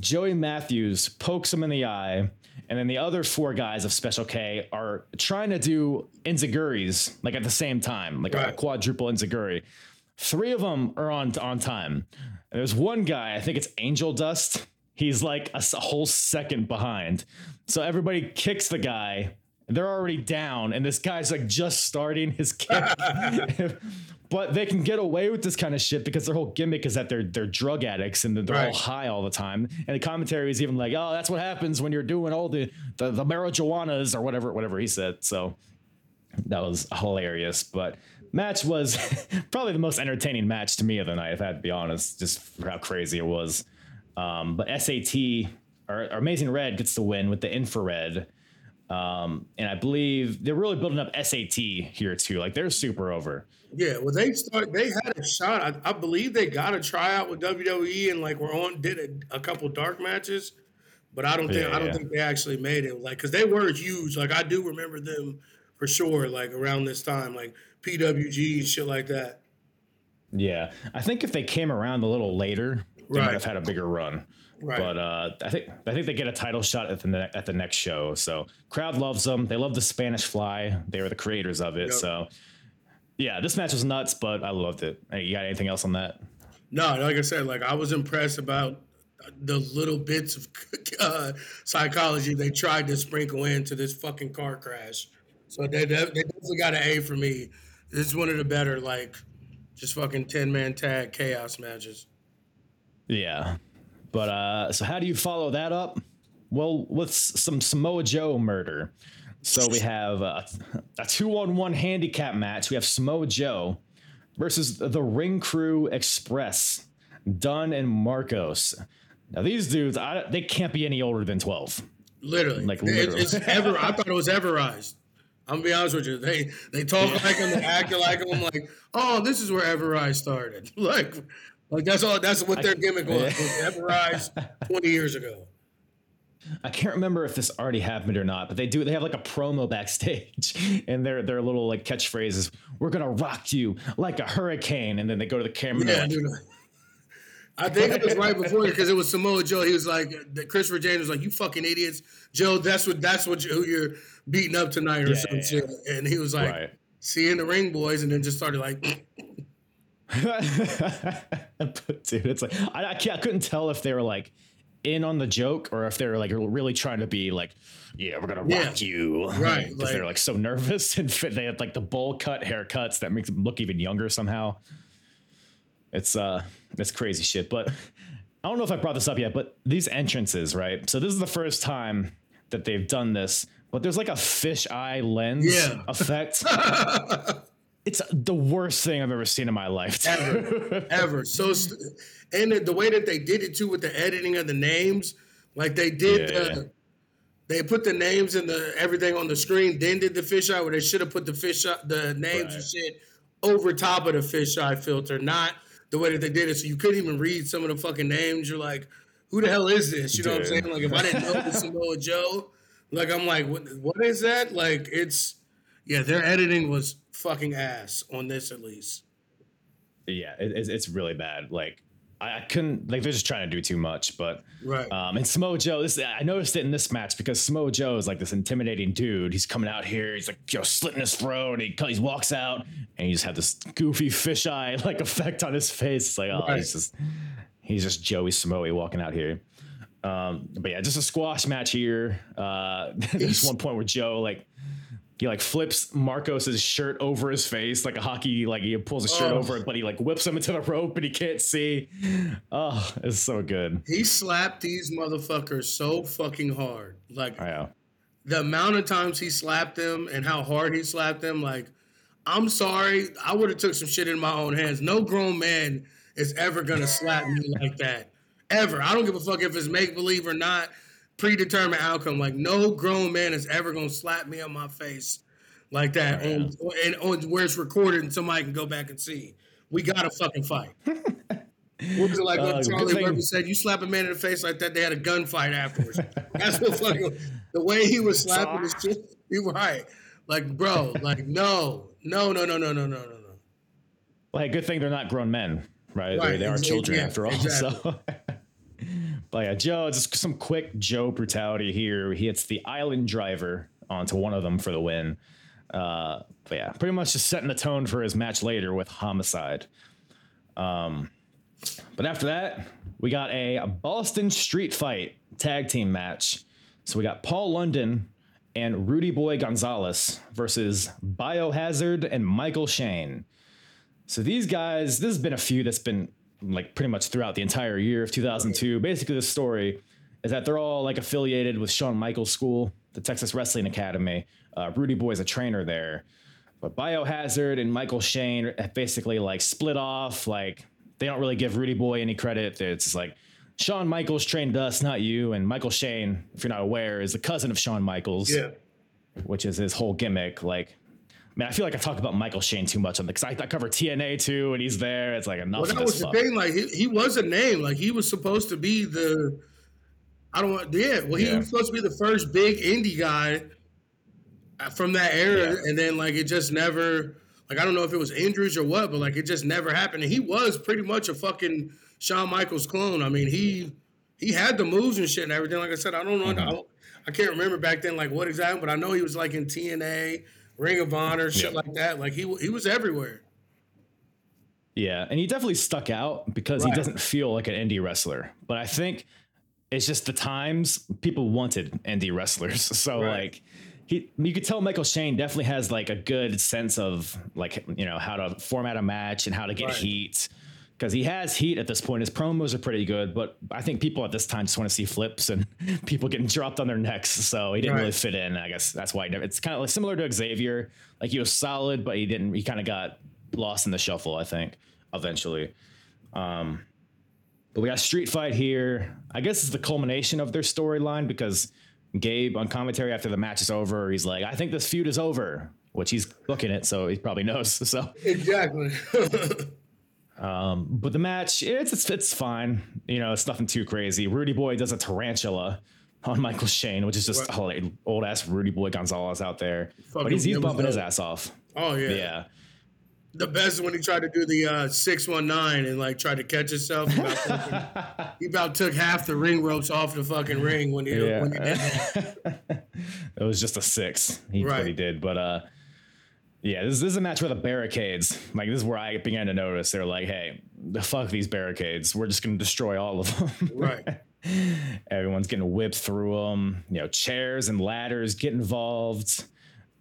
Joey Matthews pokes him in the eye. And then the other four guys of Special K are trying to do enziguris like at the same time, like right. a quadruple enziguri. Three of them are on, on time. And there's one guy, I think it's Angel Dust. He's like a whole second behind. So everybody kicks the guy. They're already down. And this guy's like just starting his kick. But they can get away with this kind of shit because their whole gimmick is that they're they're drug addicts and they're right. all high all the time. And the commentary is even like, oh, that's what happens when you're doing all the, the, the marijuanas or whatever, whatever he said. So that was hilarious. But match was probably the most entertaining match to me of the night, if I had to be honest, just for how crazy it was. Um, but S A T or, or Amazing Red gets the win with the infrared. Um, and I believe they're really building up S A T here too. Like, they're super over. Yeah. Well, they start, they had a shot. I, I believe they got a tryout with W W E and like, we're on, did a, a couple dark matches, but I don't think, yeah, I don't yeah. think they actually made it. Like, cause they were huge. Like, I do remember them for sure. Like around this time, like P W G and shit like that. Yeah, I think if they came around a little later, they right. might have had a bigger run. Right. But uh, I think I think they get a title shot at the ne- at the next show. So crowd loves them. They love the Spanish Fly. They were the creators of it. Yep. So yeah, this match was nuts, but I loved it. Hey, you got anything else on that? No, like I said, like I was impressed about the little bits of uh, psychology they tried to sprinkle into this fucking car crash. So they they definitely got an A for me. This is one of the better like. Just fucking ten-man tag chaos matches. Yeah. But uh, so how do you follow that up? Well, with some Samoa Joe murder. So we have a, a two-on-one handicap match. We have Samoa Joe versus the Ring Crew Express, Dunn and Marcos. Now, these dudes, I, they can't be any older than twelve. Literally. Like, literally. It's, it's ever, I thought it was everized. I'm gonna be honest with you. They they talk yeah. like him, they act like him. I'm like, oh, this is where Everrise started. Like, like that's all. That's what their I, gimmick was. Yeah. Everrise twenty years ago. I can't remember if this already happened or not, but they do. They have like a promo backstage, and their their little like catchphrases. We're gonna rock you like a hurricane, and then they go to the camera. Yeah, like, dude, I think it was right before because it was Samoa Joe. He was like, Christopher Daniels was like, you fucking idiots, Joe. That's what that's what you, who you're. beaten up tonight or yeah, something, yeah, yeah. And he was like, right. "See you in the ring, boys," and then just started like, "Dude, it's like I, I, can't, I couldn't tell if they were like in on the joke or if they were like really trying to be like, yeah, we're gonna yeah. rock you, right?" Because like, they're like so nervous and fit, they had like the bowl cut haircuts that makes them look even younger somehow. It's uh, it's crazy shit. But I don't know if I brought this up yet, but these entrances, right? So this is the first time that they've done this. But there's like a fisheye lens yeah. effect. It's the worst thing I've ever seen in my life. Ever. Ever. So, st- and the, the way that they did it too with the editing of the names, like they did, yeah, uh, yeah. they put the names and the everything on the screen, then did the fisheye where they should have put the fish eye, the names right. and shit over top of the fisheye filter, not the way that they did it. So you couldn't even read some of the fucking names. You're like, who the hell is this? You know Dude. What I'm saying? Like if I didn't know this Samoa Joe. Like, I'm like, what, what is that? Like, it's, yeah, their editing was fucking ass on this, at least. Yeah, it, it's really bad. Like, I, I couldn't, like, they're just trying to do too much. But, right. Um, and Samoa Joe, this, I noticed it in this match because Samoa Joe is like this intimidating dude. He's coming out here, he's like, yo, slitting his throat. And he, he walks out, and he just had this goofy fisheye, like, effect on his face. It's like, oh, right. he's just, he's just Joey Samoa walking out here. Um, but yeah, just a squash match here. Uh, there's one point where Joe, like, he like flips Marcos's shirt over his face, like a hockey, like he pulls his shirt oh. over it, but he like whips him into the rope and he can't see. Oh, it's so good. He slapped these motherfuckers so fucking hard. Like I know. The amount of times he slapped them and how hard he slapped them. Like, I'm sorry. I would have took some shit in my own hands. No grown man is ever going to slap me like that. Ever. I don't give a fuck if it's make-believe or not, predetermined outcome. Like, no grown man is ever going to slap me on my face like that. Yeah. And, and, and where it's recorded and somebody can go back and see. We got to fucking fight. What was it like uh, when Charlie Murphy said, you slap a man in the face like that, they had a gunfight afterwards. That's what fucking, the way he was slapping his shit, you were right. Like, bro, like, no, no, no, no, no, no, no, no. Like, good thing they're not grown men, right? right. They, they are exactly. children after all, exactly. so... But yeah, Joe, just some quick Joe brutality here. He hits the island driver onto one of them for the win. Uh, but yeah, pretty much just setting the tone for his match later with Homicide. Um, but after that, we got a, a Boston Street Fight tag team match. So we got Paul London and Rudy Boy Gonzalez versus Biohazard and Michael Shane. So these guys, this has been a feud that's been like pretty much throughout the entire year of two thousand two. Basically, the story is that they're all like affiliated with Shawn Michaels School, the Texas Wrestling Academy. Uh, Rudy Boy's a trainer there, but Biohazard and Michael Shane basically like split off. Like they don't really give Rudy Boy any credit. It's like Shawn Michaels trained us, not you. And Michael Shane, if you're not aware, is the cousin of Shawn Michaels, yeah. which is his whole gimmick. Like, man, I feel like I talk about Michael Shane too much on the because I, I cover T N A too, and he's there. It's like enough. Well, that was the fuck. thing. Like he, he was a name. Like he was supposed to be the. I don't want. Yeah. Well, he yeah. was supposed to be the first big indie guy from that era, yeah. and then like it just never. Like, I don't know if it was injuries or what, but, like, it just never happened. And he was pretty much a fucking Shawn Michaels clone. I mean, he he had the moves and shit and everything. Like I said, I don't know. Mm-hmm. I, I can't remember back then, like, what exactly, but I know he was, like, in T N A, Ring of Honor, shit yeah. like that. Like, he he was everywhere. Yeah, and he definitely stuck out because right. he doesn't feel like an indie wrestler. But I think it's just the times people wanted indie wrestlers. So, right. like... He, you could tell Michael Shane definitely has like a good sense of like, you know, how to format a match and how to get right. heat, because he has heat at this point. His promos are pretty good, but I think people at this time just want to see flips and people getting dropped on their necks. So he didn't right. really fit in. I guess that's why he never, it's kind of like similar to Xavier. Like, he was solid, but he didn't. He kind of got lost in the shuffle, I think, eventually. Um, but we got a street fight here. I guess it's the culmination of their storyline, because Gabe on commentary after the match is over, he's like, I think this feud is over, which he's booking it, so he probably knows. So exactly. um, but the match, it's, it's it's fine. You know, it's nothing too crazy. Rudy Boy does a tarantula on Michael Shane, which is just right. oh, old ass Rudy Boy Gonzalez out there. Fucking but he's, he's bumping his ass off. Oh yeah. Yeah. The best when he tried to do the uh, six one nine and, like, tried to catch himself. He about, fucking, he about took half the ring ropes off the fucking ring when he, yeah. when he did that. It was just a six. He right. really did. But, uh, yeah, this, this is a match with the barricades. Like, this is where I began to notice. They're like, hey, fuck these barricades. We're just going to destroy all of them. Right. Everyone's getting whipped through them. You know, chairs and ladders get involved.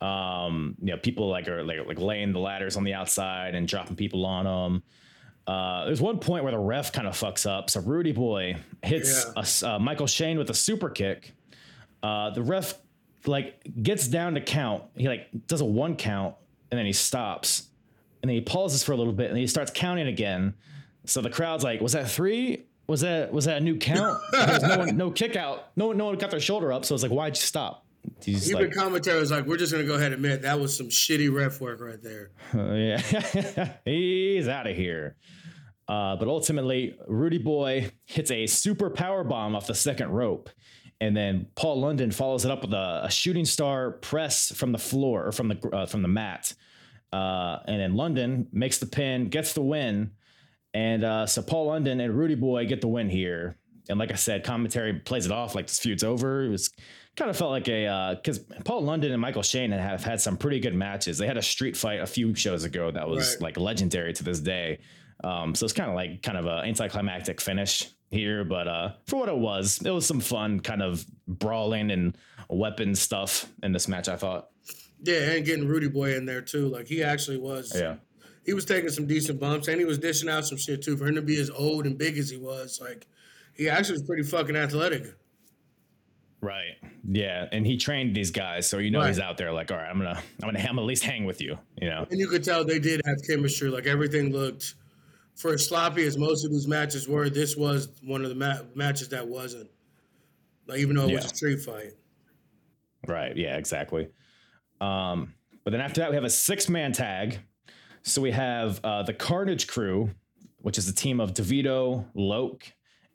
Um, you know, people like are like, like laying the ladders on the outside and dropping people on them. Uh, there's one point where the ref kind of fucks up. So Rudy Boy hits yeah. a, uh, Michael Shane with a super kick. Uh, the ref like gets down to count. He like does a one count and then he stops and then he pauses for a little bit and he starts counting again. So the crowd's like, was that three? Was that, was that a new count? There's no one, no kick out. No one, no one got their shoulder up. So it's like, why'd you stop? He's Even like, commentary was like, we're just going to go ahead and admit that was some shitty ref work right there. Uh, yeah, he's out of here. Uh, but ultimately, Rudy Boy hits a super power bomb off the second rope. And then Paul London follows it up with a, a shooting star press from the floor or from the uh, from the mat. Uh, and then London makes the pin, gets the win. And uh, so Paul London and Rudy Boy get the win here. And like I said, commentary plays it off like this feud's over. It was kind of felt like a, because uh, Paul London and Michael Shane have had some pretty good matches. They had a street fight a few shows ago that was right. like legendary to this day. Um, so it's kind of like kind of an anticlimactic finish here. But uh, for what it was, it was some fun kind of brawling and weapon stuff in this match, I thought. Yeah, and getting Rudy Boy in there, too. Like, he actually was. Yeah. He was taking some decent bumps, and he was dishing out some shit, too. For him to be as old and big as he was, like, he actually was pretty fucking athletic. Right. Yeah. And he trained these guys. So, you know, right. he's out there like, all right, I'm going to, I'm going to I'm gonna at least hang with you, you know? And you could tell they did have chemistry. Like, everything looked, for as sloppy as most of these matches were, this was one of the ma- matches that wasn't. Like, even though it yeah. was a street fight. Right. Yeah, exactly. Um, but then after that, we have a six man tag. So we have uh, the Carnage Crew, which is the team of DeVito, Loke,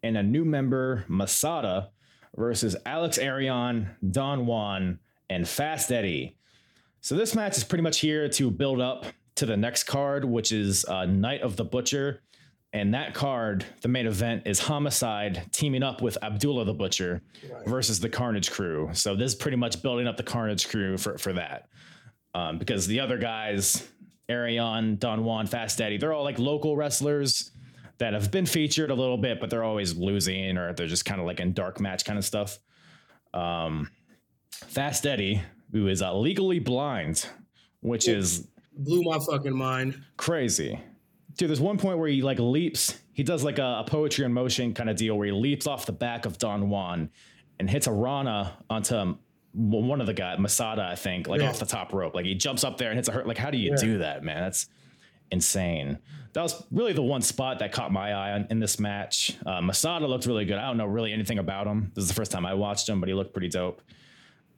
and a new member, Masada, versus Alex Arion, Don Juan, and Fast Eddie. So this match is pretty much here to build up to the next card, which is uh, Night of the Butcher. And that card, the main event, is Homicide teaming up with Abdullah the Butcher right. versus the Carnage Crew. So this is pretty much building up the Carnage Crew for, for that. Um, because the other guys, Arion, Don Juan, Fast Eddie, they're all like local wrestlers that have been featured a little bit, but they're always losing or they're just kind of like in dark match kind of stuff. Um, Fast Eddie, who is uh, legally blind, which it is blew my fucking mind. Crazy. Dude, there's one point where he like leaps. He does like a, a poetry in motion kind of deal where he leaps off the back of Don Juan and hits a Rana onto one of the guys, Masada, I think, like yeah. off the top rope. Like he jumps up there and hits a hurt. Like, how do you yeah. do that, man? That's insane. That was really the one spot that caught my eye on, in this match. Uh, Masada looked really good. I don't know really anything about him. This is the first time I watched him, but he looked pretty dope.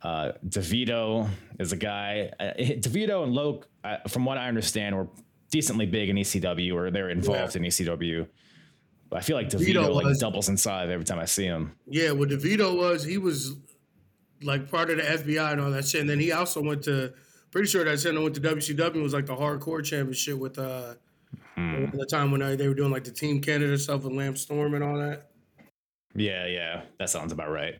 Uh, DeVito is a guy. Uh, DeVito and Loke, uh, from what I understand, were decently big in E C W, or they're involved yeah. in E C W. But I feel like DeVito, DeVito like was, doubles inside every time I see him. Yeah, what DeVito was, he was like part of the F B I and all that shit. And then he also went to pretty sure that's him that went to W C W. It was like the hardcore championship with uh, mm. the time when I, they were doing like the Team Canada stuff with Lamb Storm and all that. Yeah, yeah, that sounds about right.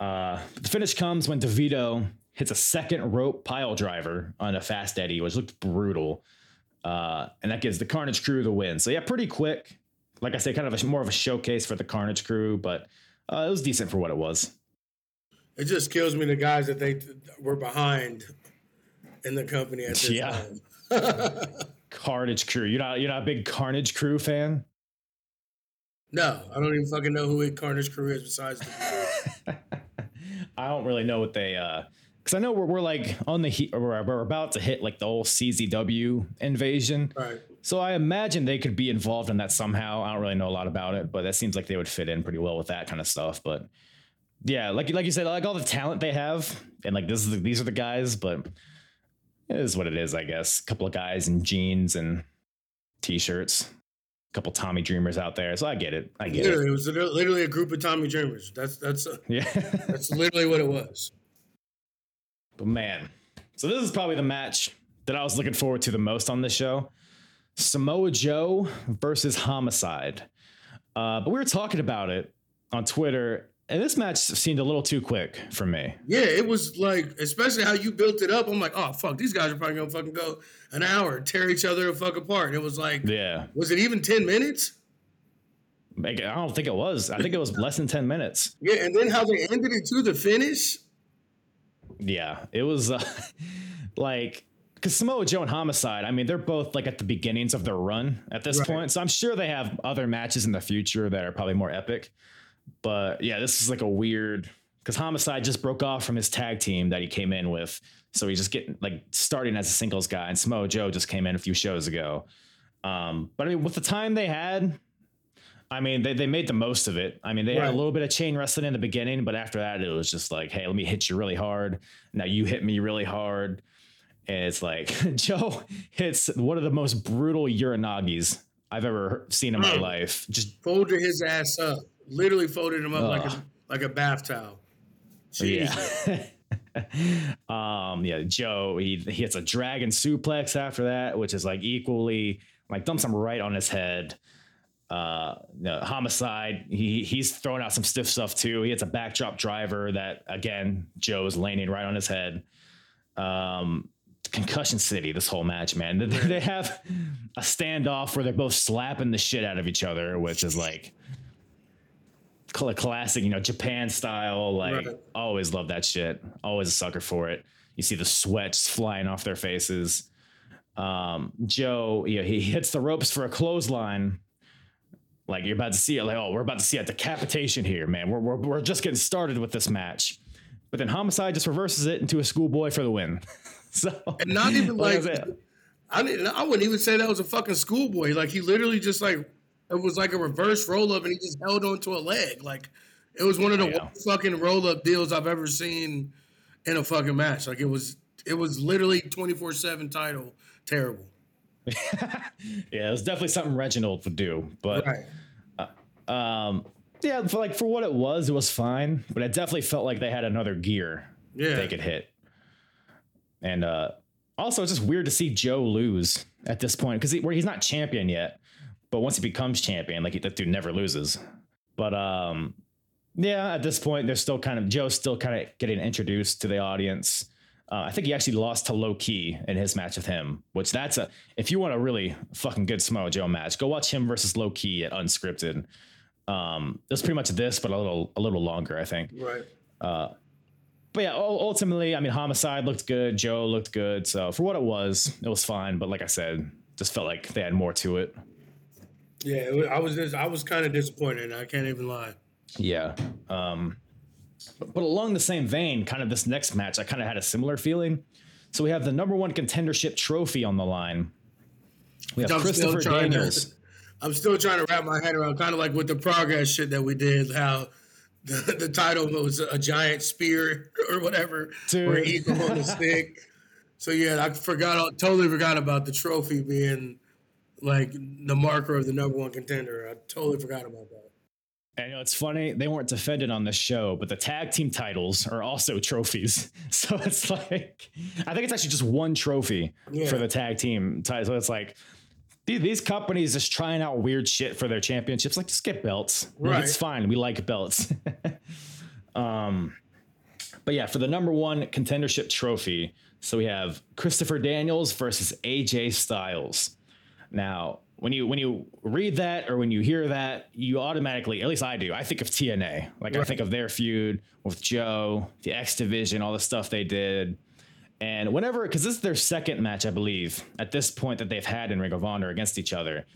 Uh, the finish comes when DeVito hits a second rope pile driver on a Fast Eddie, which looked brutal. Uh, and that gives the Carnage Crew the win. So yeah, pretty quick. Like I say, kind of a, more of a showcase for the Carnage Crew, but uh, it was decent for what it was. It just kills me the guys that they were behind in the company at this yeah. time. Carnage Crew. You're not you're not a big Carnage Crew fan? No, I don't even fucking know who Carnage Crew is besides the I don't really know what they uh because I know we're, we're like on the heat, we're, we're about to hit like the whole C Z W invasion. Right. So I imagine they could be involved in that somehow. I don't really know a lot about it, but that seems like they would fit in pretty well with that kind of stuff. But yeah, like, like you said, like all the talent they have and like, this is, the, these are the guys, but it is what it is, I guess. A couple of guys in jeans and t-shirts, a couple Tommy Dreamers out there. So I get it. I get literally, it. It was literally a group of Tommy Dreamers. That's, that's, a, yeah. that's literally what it was. But man, so this is probably the match that I was looking forward to the most on this show. Samoa Joe versus Homicide. Uh, but we were talking about it on Twitter, and this match seemed a little too quick for me. Yeah, it was like, especially how you built it up. I'm like, oh, fuck, these guys are probably going to fucking go an hour, tear each other the fuck apart. It was like, yeah, was it even ten minutes? Like, I don't think it was. I think it was less than ten minutes. Yeah, and then how they ended it to the finish. Yeah, it was uh, like because Samoa Joe and Homicide, I mean, they're both like at the beginnings of their run at this right. point. So I'm sure they have other matches in the future that are probably more epic. But yeah, this is like a weird because Homicide just broke off from his tag team that he came in with. So he's just getting like starting as a singles guy. And Samoa Joe just came in a few shows ago. Um, but I mean, with the time they had, I mean, they, they made the most of it. I mean, they right. had a little bit of chain wrestling in the beginning, but after that, it was just like, hey, let me hit you really hard. Now you hit me really hard. And it's like, Joe hits one of the most brutal uranagis I've ever seen in my life. Just folded his ass up, literally folded him up uh, like a, like a bath towel. Jesus. Yeah. um, yeah, Joe, he, he hits a dragon suplex after that, which is like equally, like dumps him right on his head. Uh, no, Homicide. He he's throwing out some stiff stuff too. He hits a backdrop driver that again Joe is landing right on his head. Um, Concussion City. This whole match, man. They, they have a standoff where they're both slapping the shit out of each other, which is like classic, you know, Japan style. Like, right. always love that shit. Always a sucker for it. You see the sweats flying off their faces. Um, Joe, you know, he hits the ropes for a clothesline. Like you're about to see it, like, oh, we're about to see a decapitation here, man. We're we're we're just getting started with this match, but then Homicide just reverses it into a schoolboy for the win. So and not even like I didn't, I wouldn't even say that was a fucking schoolboy. Like he literally just like it was like a reverse roll up, and he just held onto a leg. Like it was one of the yeah. fucking roll up deals I've ever seen in a fucking match. Like it was it was literally twenty-four seven title terrible. Yeah, it was definitely something Reginald would do, but right. uh, um, yeah, for like for what it was, it was fine. But it definitely felt like they had another gear yeah. they could hit. And uh, also, it's just weird to see Joe lose at this point because he, where he's not champion yet, but once he becomes champion, like he, that dude never loses. But um, yeah, at this point, they're still kind of Joe's still kind of getting introduced to the audience. Uh, I think he actually lost to Low Key in his match with him, which that's a, if you want a really fucking good Samoa Joe match, go watch him versus Low Key at Unscripted. Um, it was pretty much this, but a little, a little longer, I think. Right. Uh, but yeah, ultimately, I mean, Homicide looked good. Joe looked good. So for what it was, it was fine. But like I said, just felt like they had more to it. Yeah. I was just, I was kind of disappointed. I can't even lie. Yeah. Um, But along the same vein, kind of this next match, I kind of had a similar feeling. So we have the number one contendership trophy on the line. We have I'm Christopher Daniels. To, I'm still trying to wrap my head around kind of like with the progress shit that we did, how the, the title was a giant spear or whatever, Dude. Or eagle on the stick. So yeah, I forgot, I totally forgot about the trophy being like the marker of the number one contender. I totally forgot about that. I know it's funny, they weren't defended on this show, but the tag team titles are also trophies. So it's like, I think it's actually just one trophy yeah. for the tag team title. So it's like, these companies just trying out weird shit for their championships. Like, just get belts. Right. It's fine. We like belts. um, But yeah, for the number one contendership trophy. So we have Christopher Daniels versus A J Styles. Now, when you when you read that or when you hear that, you automatically, at least I do, I think of T N A. Like, right. I think of their feud with Joe, the X Division, all the stuff they did. And whenever, because this is their second match, I believe, at this point that they've had in Ring of Honor against each other.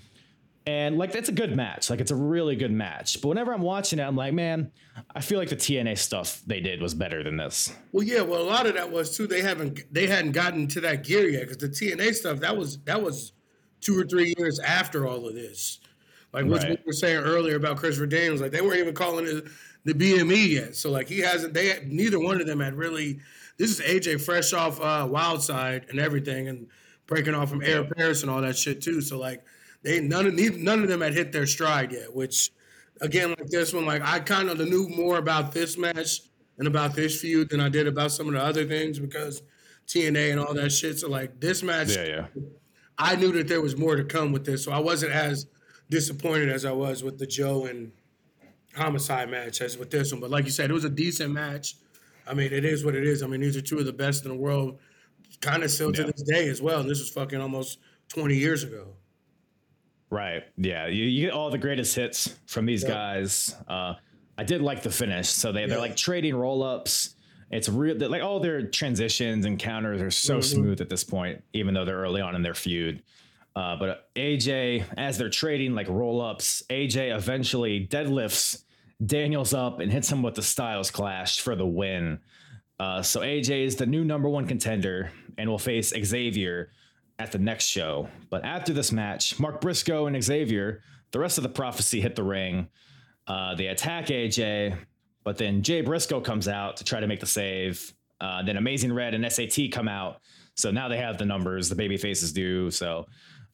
And, like, that's a good match. Like, it's a really good match. But whenever I'm watching it, I'm like, man, I feel like the T N A stuff they did was better than this. Well, yeah, well, a lot of that was, too, they haven't they hadn't gotten to that gear yet. Because the T N A stuff, that was that was two or three years after all of this. Like, what right. we were saying earlier about Christopher Daniels, like, they weren't even calling it the B M E yet. So, like, he hasn't, they neither one of them had really... This is A J fresh off uh, Wildside and everything, and breaking off from Air Paris and all that shit too. So like, they none of none of them had hit their stride yet. Which, again, like this one, like I kind of knew more about this match and about this feud than I did about some of the other things because T N A and all that shit. So like this match, yeah, yeah. I knew that there was more to come with this, so I wasn't as disappointed as I was with the Joe and Homicide match as with this one. But like you said, it was a decent match. I mean, it is what it is. I mean, these are two of the best in the world, kind of still yeah. to this day as well. And this was fucking almost twenty years ago. Right. Yeah. You, you get all the greatest hits from these yeah. guys. Uh, I did like the finish. So they, yeah. they're like trading roll-ups. It's real. Like all their transitions and counters are so mm-hmm. smooth at this point, even though they're early on in their feud. Uh, but A J, as they're trading like roll-ups, A J eventually deadlifts Daniels up and hits him with the Styles Clash for the win. Uh, so A J is the new number one contender and will face Xavier at the next show. But after this match, Mark Briscoe and Xavier, the rest of the Prophecy, hit the ring. Uh, they attack A J, but then Jay Briscoe comes out to try to make the save. Uh, then Amazing Red and S A T come out. So now they have the numbers, the baby faces do. So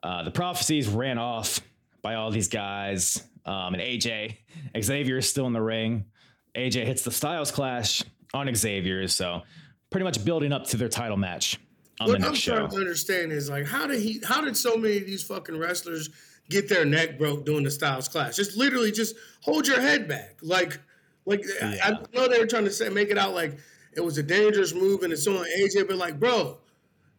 uh, the Prophecies ran off by all these guys. Um, and A J, Xavier is still in the ring. A J hits the Styles Clash on Xavier, so pretty much building up to their title match on what the next show. What I'm trying to understand is like, how did he? How did so many of these fucking wrestlers get their neck broke doing the Styles Clash? Just literally, just hold your head back. Like, like yeah. I know they were trying to say, make it out like it was a dangerous move and it's on A J, but like, bro.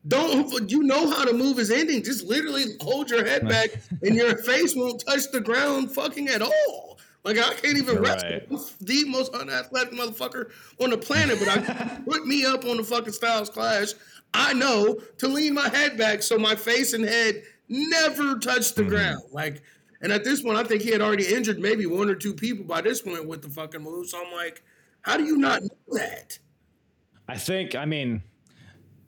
Don't you know how the move is ending? Just literally hold your head back and your face won't touch the ground fucking at all. Like, I can't even wrestle. Right. I'm the most unathletic motherfucker on the planet, but I put me up on the fucking Styles Clash. I know to lean my head back so my face and head never touch the mm-hmm. ground. Like, and at this point, I think he had already injured maybe one or two people by this point with the fucking move. So I'm like, how do you not know that? I think, I mean...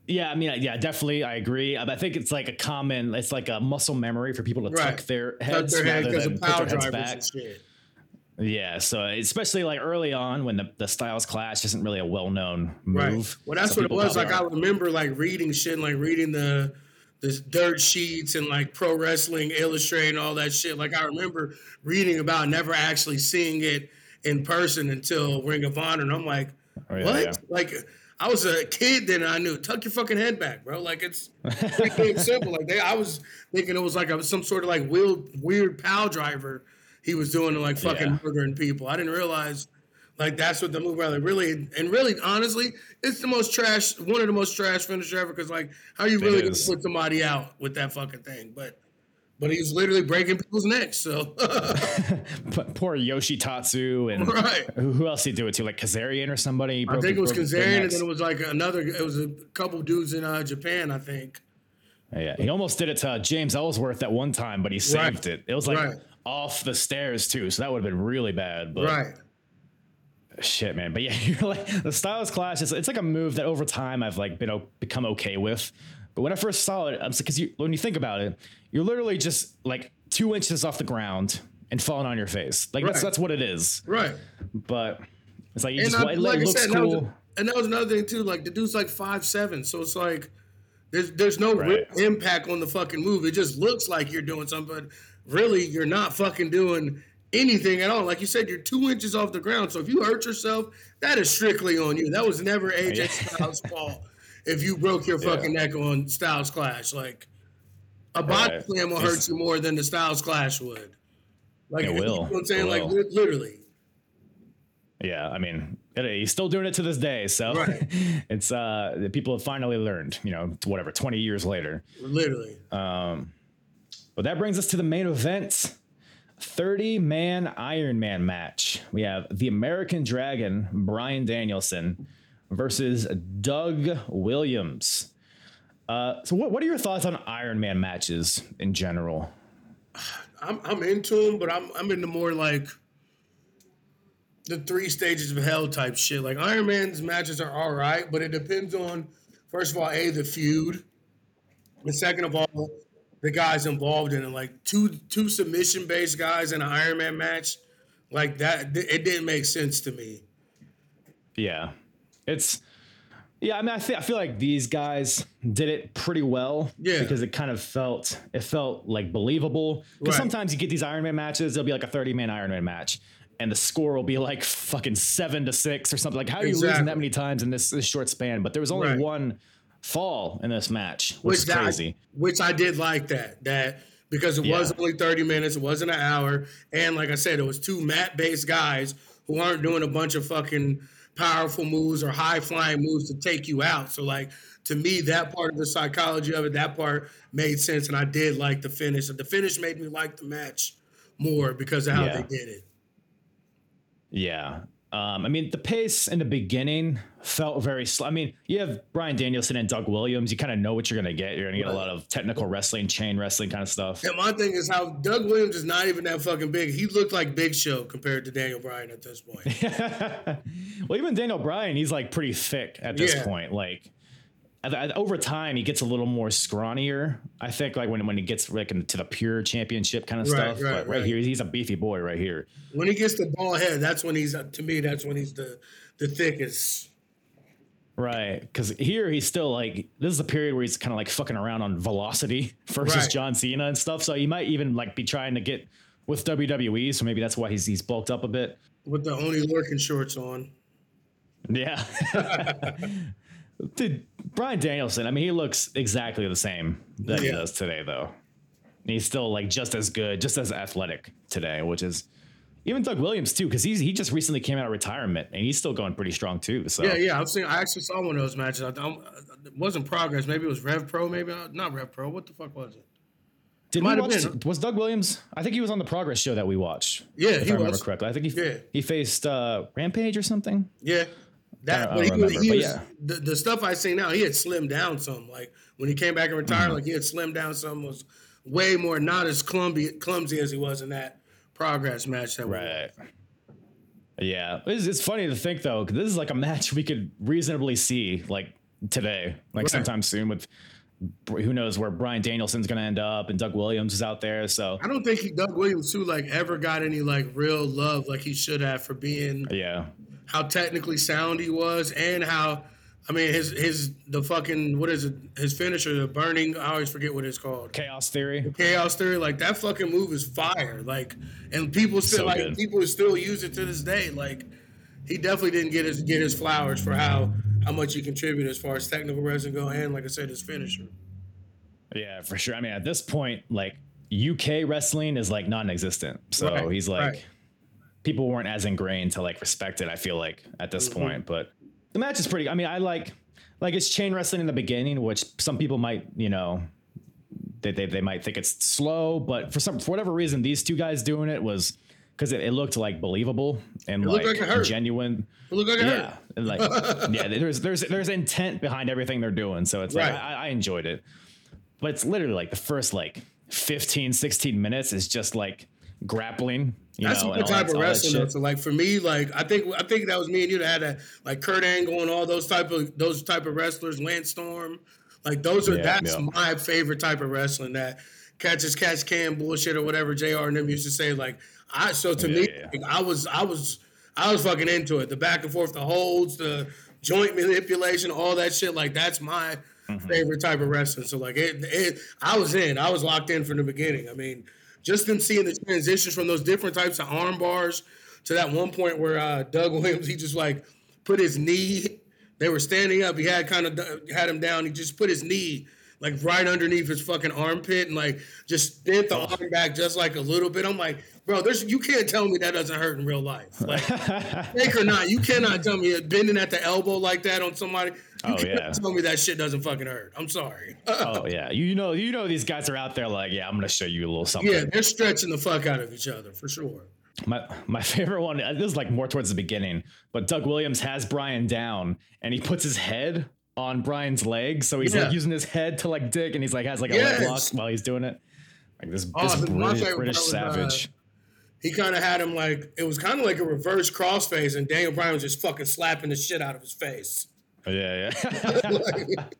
Yeah, I mean, yeah, definitely. I agree. I think it's like a common, it's like a muscle memory for people to right. tuck their heads tuck their head rather than put their heads back. Yeah, so especially like early on when the, the Styles Clash isn't really a well-known move. Right. Well, that's so what it was. Like, are. I remember like reading shit, and, like reading the the dirt sheets and like Pro Wrestling Illustrated and all that shit. Like, I remember reading about never actually seeing it in person until Ring of Honor. And I'm like, oh, yeah, what? Yeah. Like... I was a kid then, and I knew. Tuck your fucking head back, bro. Like, it's it's simple. Like, they, I was thinking it was like a, some sort of, like, weird, weird pile driver he was doing to, like, fucking yeah. murdering people. I didn't realize, like, that's what the move was. Like, really, and really, honestly, it's the most trash, one of the most trash finisher ever because, like, how you really going to put somebody out with that fucking thing? But but he's literally breaking people's necks, so. Poor Yoshitatsu and right. who else did he do it to? Like Kazarian or somebody? Broke, I think it was Kazarian, and then it was like another, it was a couple dudes in uh, Japan, I think. Yeah, he almost did it to James Ellsworth at one time, but he saved right. it. It was like right. off the stairs, too, so that would have been really bad. But right. Shit, man. But yeah, you're like, the Styles Clash, is, it's like a move that over time I've like been become okay with. But when I first saw it, I'm because you, when you think about it, you're literally just like two inches off the ground and falling on your face. Like right. that's that's what it is. Right. But it's like you and just I, it like looks I said, cool. That was, and that was another thing too. Like the dude's like five seven, so it's like there's there's no right. real impact on the fucking move. It just looks like you're doing something, but really you're not fucking doing anything at all. Like you said, you're two inches off the ground. So if you hurt yourself, that is strictly on you. That was never A J yeah. Styles' fault if you broke your fucking yeah. neck on Styles Clash. Like, a body right. slam will hurt you more than the Styles Clash would. Like, it will. You know what I'm saying? It like, will. Literally. Yeah, I mean, it, he's still doing it to this day. So right. it's uh, people have finally learned, you know, whatever, twenty years later. Literally. Um, but that brings us to the main event. thirty man Iron Man match. We have the American Dragon, Bryan Danielson, versus Doug Williams. Uh, so what, what are your thoughts on Iron Man matches in general? I'm I'm into them, but I'm I'm into more like the three stages of hell type shit. Like, Iron Man's matches are all right, but it depends on, first of all, A, the feud, and second of all, the guys involved in it. Like, two two submission-based guys in an Iron Man match, like that, th- it didn't make sense to me. Yeah. It's... Yeah, I mean, I, th- I feel like these guys did it pretty well yeah. because it kind of felt, it felt like believable. Because right. sometimes you get these Iron Man matches, there'll be like a thirty man Iron Man match, and the score will be like fucking seven to six or something. Like, how are you exactly. losing that many times in this, this short span? But there was only right. one fall in this match, which, which is crazy. I, which I did like that, that because it yeah. was only thirty minutes, it wasn't an hour. And like I said, it was two mat-based guys who aren't doing a bunch of fucking powerful moves or high flying moves to take you out. So like, to me, that part of the psychology of it, that part made sense. And I did like the finish. The finish made me like the match more because of how yeah. they did it. Yeah. Um, I mean, the pace in the beginning felt very slow. I mean, you have Bryan Danielson and Doug Williams. You kind of know what you're going to get. You're going to get a lot of technical wrestling, chain wrestling kind of stuff. And my thing is how Doug Williams is not even that fucking big. He looked like Big Show compared to Daniel Bryan at this point. Well, even Daniel Bryan, he's like pretty thick at this yeah. point. Like, over time, he gets a little more scrawnier. I think like when, when he gets like into the pure championship kind of right, stuff. Right, but right, right here, he's a beefy boy right here. When he gets the bald head, that's when he's, to me, that's when he's the, the thickest. Right, because here he's still like, this is the period where he's kind of like fucking around on Velocity versus right. John Cena and stuff. So he might even like be trying to get with W W E. So maybe that's why he's he's bulked up a bit. With the only Lorcan shorts on. Yeah. Dude, Bryan Danielson, I mean, he looks exactly the same that yeah. he does today, though. And he's still like just as good, just as athletic today, which is even Doug Williams, too, because he's he just recently came out of retirement and he's still going pretty strong, too. So, yeah, yeah. I've seen, I actually saw one of those matches. I, I, it wasn't Progress. Maybe it was Rev Pro. Maybe not Rev Pro. What the fuck was it? Did we watch, been. Was Doug Williams? I think he was on the Progress show that we watched. Yeah, if he I remember was. correctly. I think he, yeah. he faced uh, Rampage or something. Yeah. That, but he, remember, he was, but yeah. the, the stuff I see now, he had slimmed down some. Like, when he came back and retired, mm-hmm. like, he had slimmed down some, was way more, not as clumsy, clumsy as he was in that Progress match. That right. We yeah. It's, it's funny to think, though, because this is like a match we could reasonably see, like, today, like right. sometime soon with who knows where Bryan Danielson's going to end up and Doug Williams is out there. So I don't think he, Doug Williams, too, like, ever got any, like, real love like he should have for being. Yeah. How technically sound he was, and how, I mean, his his the fucking, what is it, his finisher, the burning, I always forget what it's called. Chaos Theory. The Chaos Theory, like, that fucking move is fire. Like, and people still so like good. people still use it to this day. Like, he definitely didn't get his get his flowers for how how much he contributed as far as technical wrestling go, and like I said, his finisher. Yeah, for sure. I mean, at this point, like, U K wrestling is like non-existent. So right, he's like. Right. People weren't as ingrained to like respect it, I feel like, at this mm-hmm. point. But the match is pretty. I mean, I like like it's chain wrestling in the beginning, which some people might, you know, they they, they might think it's slow, but for some for whatever reason, these two guys doing it was because it, it looked like believable and it like, like it genuine. It looked like it yeah, hurt. And like yeah, there's there's there's intent behind everything they're doing, so it's right. like I, I enjoyed it. But it's literally like the first like fifteen, sixteen minutes is just like grappling. You that's know, a good type of wrestling. That so, like for me, like I think I think that was me and you that had that, like Kurt Angle and all those type of those type of wrestlers, Lance Storm, like those are yeah, that's yeah. my favorite type of wrestling. That catch as catch can bullshit or whatever J R and them used to say. Like I, so to yeah, me, yeah. Like, I was I was I was fucking into it. The back and forth, the holds, the joint manipulation, all that shit. Like that's my mm-hmm. favorite type of wrestling. So like it, it, I was in, I was locked in from the beginning. I mean. just them seeing the transitions from those different types of arm bars to that one point where uh, Doug Williams, he just like put his knee. They were standing up. He had kind of had him down. He just put his knee like right underneath his fucking armpit and like just bent the arm back just like a little bit. I'm like, bro, there's you can't tell me that doesn't hurt in real life. Like, fake or not, you cannot tell me bending at the elbow like that on somebody. You oh yeah, tell me that shit doesn't fucking hurt. I'm sorry. oh yeah, you know, you know, these guys are out there like, yeah, I'm gonna show you a little something. Yeah, they're stretching the fuck out of each other for sure. My my favorite one. This is like more towards the beginning, but Doug Williams has Bryan down and he puts his head on Bryan's leg, so he's yeah. like using his head to like dig, and he's like has like a yes. leg lock while he's doing it. Like this, oh, this British, British savage. Uh, He kind of had him like, it was kind of like a reverse cross face, and Daniel Bryan was just fucking slapping the shit out of his face. Yeah, yeah. like,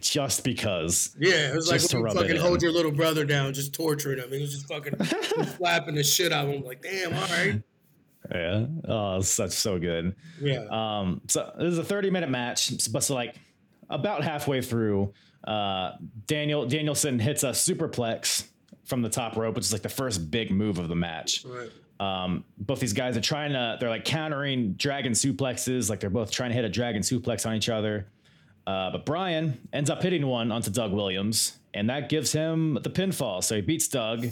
just because. Yeah, it was just like, when you fucking hold your little brother down, just torturing him. He was just fucking slapping the shit out of him. Like, damn, all right. Yeah. Oh, such so good. Yeah. Um. So this is a thirty minute match, but so like about halfway through, uh, Daniel Danielson hits a superplex from the top rope, which is like the first big move of the match. Right. Um, both these guys are trying to, they're like countering dragon suplexes. Like they're both trying to hit a dragon suplex on each other. Uh, but Bryan ends up hitting one onto Doug Williams, and that gives him the pinfall. So he beats Doug.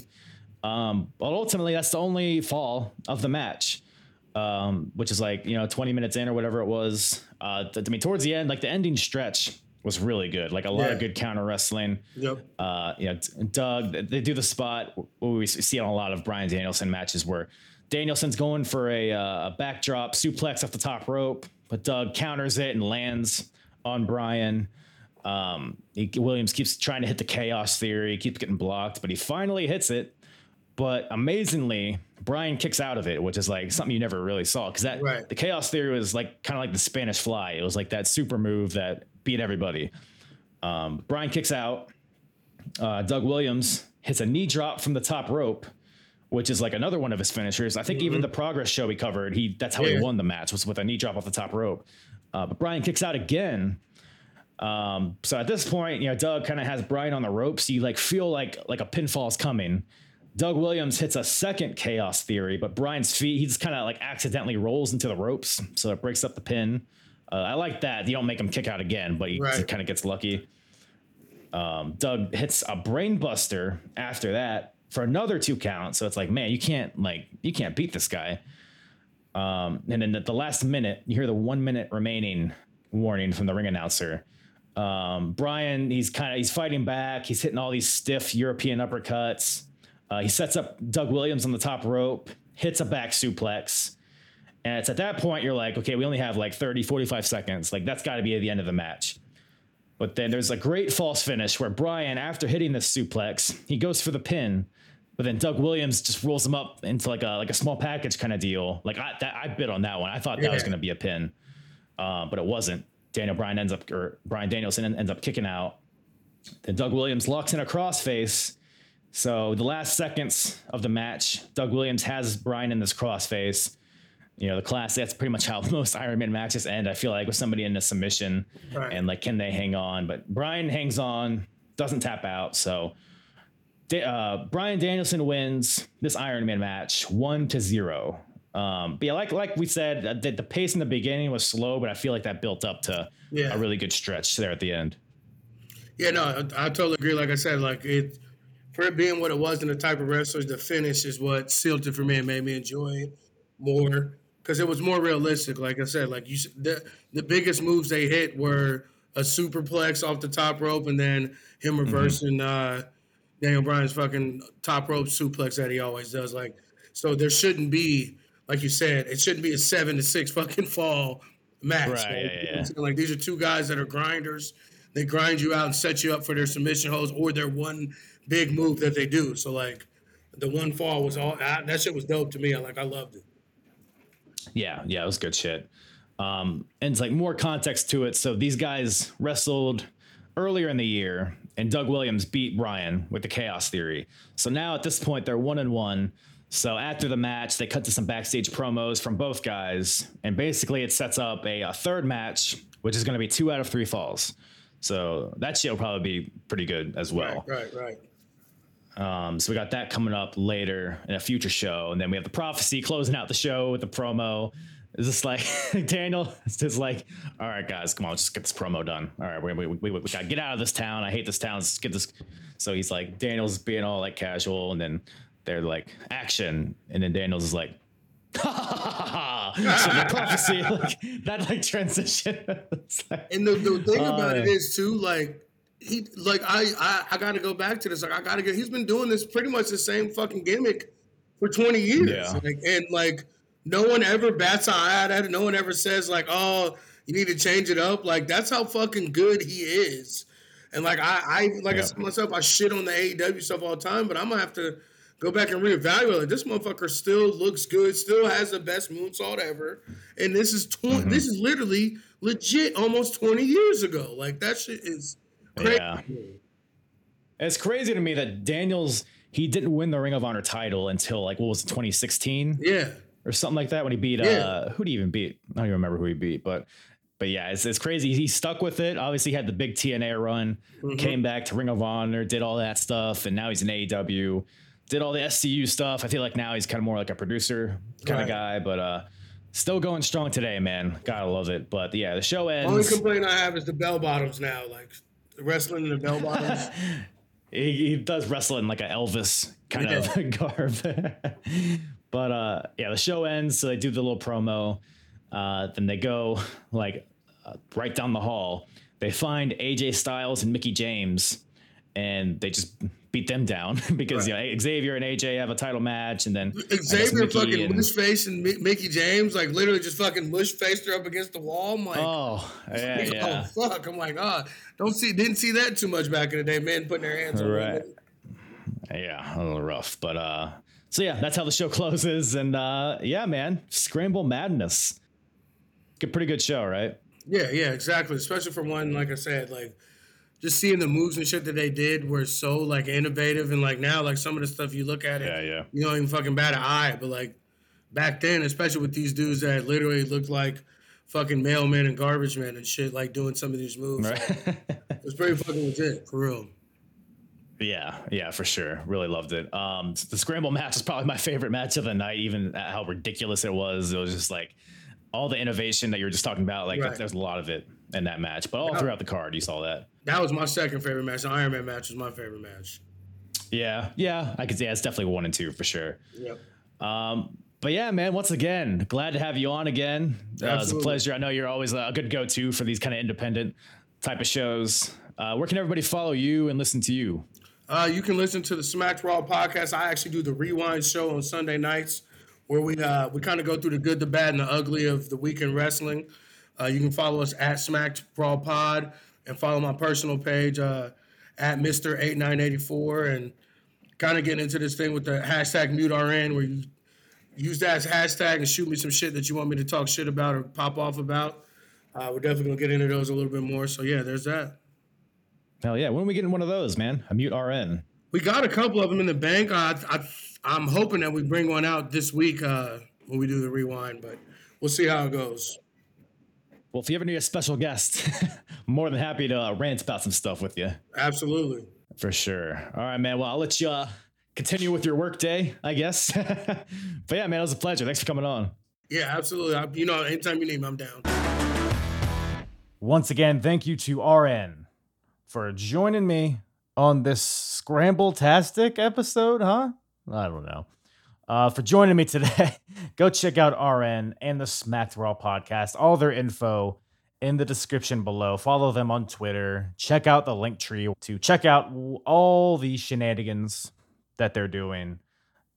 Um, but ultimately that's the only fall of the match. Um, which is like, you know, twenty minutes in or whatever it was. Uh, I mean, towards the end, like the ending stretch was really good. Like a lot yeah. of good counter wrestling. Yep. Uh, yeah. Doug, they do the spot we see on a lot of Bryan Danielson matches where Danielson's going for a, uh, a backdrop suplex off the top rope, but Doug counters it and lands on Bryan. Um, he, Williams keeps trying to hit the chaos theory, keeps getting blocked, but he finally hits it. But amazingly, Bryan kicks out of it, which is like something you never really saw. Cause that right. the chaos theory was like kind of like the Spanish fly. It was like that super move that beat everybody. Um, Bryan kicks out. Uh, Doug Williams hits a knee drop from the top rope, which is like another one of his finishers. I think mm-hmm. even the Progress show we covered, he that's how yeah. he won the match, was with a knee drop off the top rope. Uh, but Bryan kicks out again. Um, so at this point, you know, Doug kind of has Bryan on the ropes. So you like feel like like a pinfall is coming. Doug Williams hits a second chaos theory, but Bryan's feet, he just kind of like accidentally rolls into the ropes, so it breaks up the pin. Uh, I like that. You don't make him kick out again, but he right. kind of gets lucky. Um, Doug hits a brain buster after that for another two counts. So it's like, man, you can't like, you can't beat this guy. Um, and then at the last minute, you hear the one minute remaining warning from the ring announcer. Um, Bryan, he's kind of, he's fighting back. He's hitting all these stiff European uppercuts. Uh, he sets up Doug Williams on the top rope, hits a back suplex. And it's at that point you're like, okay, we only have like thirty, forty-five seconds. Like that's got to be the end of the match. But then there's a great false finish where Bryan, after hitting this suplex, he goes for the pin, but then Doug Williams just rolls him up into like a like a small package kind of deal. Like I that, I bid on that one. I thought that yeah. was going to be a pin, uh, but it wasn't. Daniel Bryan ends up or Bryan Danielson ends up kicking out. Then Doug Williams locks in a crossface. So the last seconds of the match, Doug Williams has Bryan in this crossface. You know, the class, that's pretty much how most Iron Man matches end, I feel like, with somebody in a submission right. and like, can they hang on? But Bryan hangs on, doesn't tap out. So uh, Bryan Danielson wins this Iron Man match one to zero. Um, but yeah, like, like we said, uh, the, the pace in the beginning was slow, but I feel like that built up to yeah. a really good stretch there at the end. Yeah, no, I, I totally agree. Like I said, like it, for it being what it was and the type of wrestlers, the finish is what sealed it for me and made me enjoy it more. Because it was more realistic, like I said. Like you, the, the biggest moves they hit were a superplex off the top rope and then him reversing mm-hmm. uh, Daniel Bryan's fucking top rope suplex that he always does. Like, so there shouldn't be, like you said, it shouldn't be a seven to six fucking fall match. Right, right? Yeah, yeah. Like these are two guys that are grinders. They grind you out and set you up for their submission holds or their one big move that they do. So like the one fall was all I, that shit was dope to me. I, like I loved it. Yeah, yeah, it was good shit. Um, and it's like more context to it. So these guys wrestled earlier in the year, and Doug Williams beat Bryan with the chaos theory. So now at this point, they're one and one. So after the match, they cut to some backstage promos from both guys. And basically it sets up a, a third match, which is going to be two out of three falls. So that shit will probably be pretty good as well. Right, right, right. Um, so we got that coming up later in a future show. And then we have the Prophecy closing out the show with the promo. It's just like Daniel is just like, all right, guys, come on, let's just get this promo done. All right, we we we, we got to get out of this town. I hate this town. Let's get this. So he's like, Daniel's being all like casual, and then they're like, action, and then Daniel's is like, ha ha ha ha. So the Prophecy, like that, like transition. Like, and the, the thing uh, about it is too, like he, like I, I, I got to go back to this. Like I got to get. He's been doing this pretty much the same fucking gimmick for twenty years, yeah. like, and like. No one ever bats an eye at it. No one ever says, like, oh, you need to change it up. Like, that's how fucking good he is. And, like, I, I like yeah. I said to myself, I shit on the A E W stuff all the time, but I'm going to have to go back and reevaluate. Like, this motherfucker still looks good, still has the best moonsault ever. And this is tw- mm-hmm. this is literally legit almost twenty years ago. Like, that shit is crazy. Yeah. It's crazy to me that Daniels, he didn't win the Ring of Honor title until, like, what was it, twenty sixteen? Yeah. Or something like that when he beat, yeah. uh, who did he even beat? I don't even remember who he beat, but, but yeah, it's, it's crazy. He stuck with it. Obviously he had the big T N A run, mm-hmm. came back to Ring of Honor, did all that stuff. And now he's in A E W, did all the S C U stuff. I feel like now he's kind of more like a producer kind right. of guy, but, uh, still going strong today, man. Gotta love it. But yeah, the show ends. Only complaint I have is the bell bottoms now, like wrestling in the bell bottoms. he, he does wrestle in like an Elvis kind yeah. of garb. But, uh, yeah, the show ends. So they do the little promo. Uh, then they go like uh, right down the hall. They find A J Styles and Mickie James, and they just beat them down because right. you know, Xavier and A J have a title match. And then Xavier Mickey fucking and, mush face and M- Mickie James, like literally just fucking mush faced her up against the wall. I'm like, oh, yeah, like, yeah. oh fuck. I'm like, ah, oh, don't see, didn't see that too much back in the day, man, putting their hands on right. Yeah, a little rough, but, uh, so yeah, that's how the show closes, and uh, yeah, man, Scramble Madness. A pretty good show, right? Yeah, yeah, exactly. Especially for one, like I said, like just seeing the moves and shit that they did were so like innovative, and like now, like some of the stuff you look at it, yeah, yeah. you don't even fucking bat an eye. But like back then, especially with these dudes that literally looked like fucking mailmen and garbage men and shit, like doing some of these moves, right. It was pretty fucking legit, for real. Yeah, yeah, for sure. Really loved it. Um, the Scramble match is probably my favorite match of the night, even at how ridiculous it was. It was just like all the innovation that you were just talking about. Like, right. there's a lot of it in that match, but all that, throughout the card, you saw that. That was my second favorite match. The Iron Man match was my favorite match. Yeah, yeah, I could say it's definitely one and two for sure. Yep. Um, but yeah, man, once again, glad to have you on again. Uh, it was a pleasure. I know you're always a good go-to for these kind of independent type of shows. Uh, where can everybody follow you and listen to you? Uh, you can listen to the Smacked Raw podcast. I actually do the Rewind show on Sunday nights where we uh, we kind of go through the good, the bad, and the ugly of the week in wrestling. Uh, you can follow us at Smacked Raw Pod and follow my personal page uh, at Mister eighty-nine eighty-four and kind of getting into this thing with the hashtag MuteRN where you use that as hashtag and shoot me some shit that you want me to talk shit about or pop off about. Uh, we're definitely going to get into those a little bit more. So, yeah, there's that. Hell yeah. When are we getting one of those, man? A Mute R N. We got a couple of them in the bank. Uh, I, I'm hoping that we bring one out this week uh, when we do the Rewind, but we'll see how it goes. Well, if you ever need a special guest, more than happy to uh, rant about some stuff with you. Absolutely. For sure. All right, man. Well, I'll let you uh, continue with your work day, I guess. But yeah, man, it was a pleasure. Thanks for coming on. Yeah, absolutely. I, you know, anytime you need me, I'm down. Once again, thank you to R N for joining me on this Scramble-tastic episode, huh? I don't know. Uh, for joining me today, go check out R N and the Smacked Raw podcast. All their info in the description below. Follow them on Twitter. Check out the link tree to check out all the shenanigans that they're doing.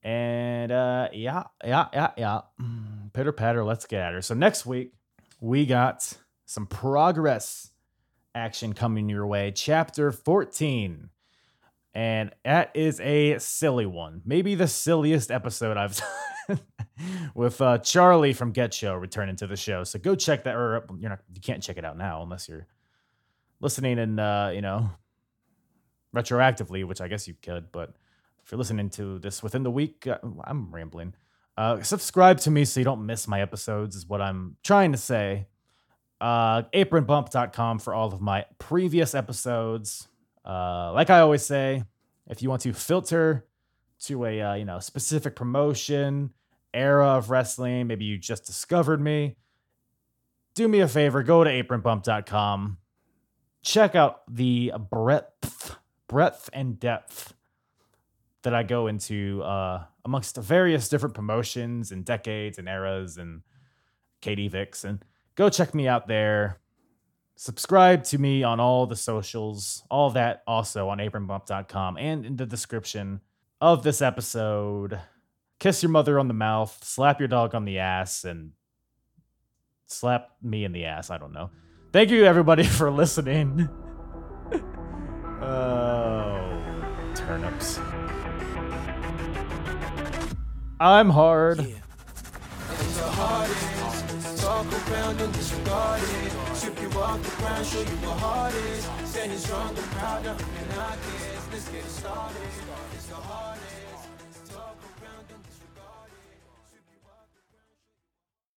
And uh, yeah, yeah, yeah, yeah. Pitter patter, let's get at her. So next week, we got some progress action coming your way, chapter fourteen, and that is a silly one, maybe the silliest episode I've done, with uh Charlie from Get Show returning to the show. So go check that, or you're not, you can't check it out now unless you're listening and uh you know retroactively, which I guess you could, but if you're listening to this within the week, I'm rambling. Uh subscribe to me so you don't miss my episodes is what I'm trying to say. Uh, apron bump dot com for all of my previous episodes. Uh, like I always say, If you want to filter to a uh, you know specific promotion, era of wrestling, maybe you just discovered me, do me a favor, go to apron bump dot com. Check out the breadth, breadth and depth that I go into uh, amongst various different promotions and decades and eras and Katie Vicks. And go check me out there. Subscribe to me on all the socials, all that also on apron bump dot com and in the description of this episode. Kiss your mother on the mouth, slap your dog on the ass, and slap me in the ass. I don't know. Thank you, everybody, for listening. Oh, turnips. I'm hard. Yeah. And the hardest. Talk around and disregard it. Strip you off the ground, show you what hard is. Standing strong and proud, nothing I guess. Let's get started. It's the hardest.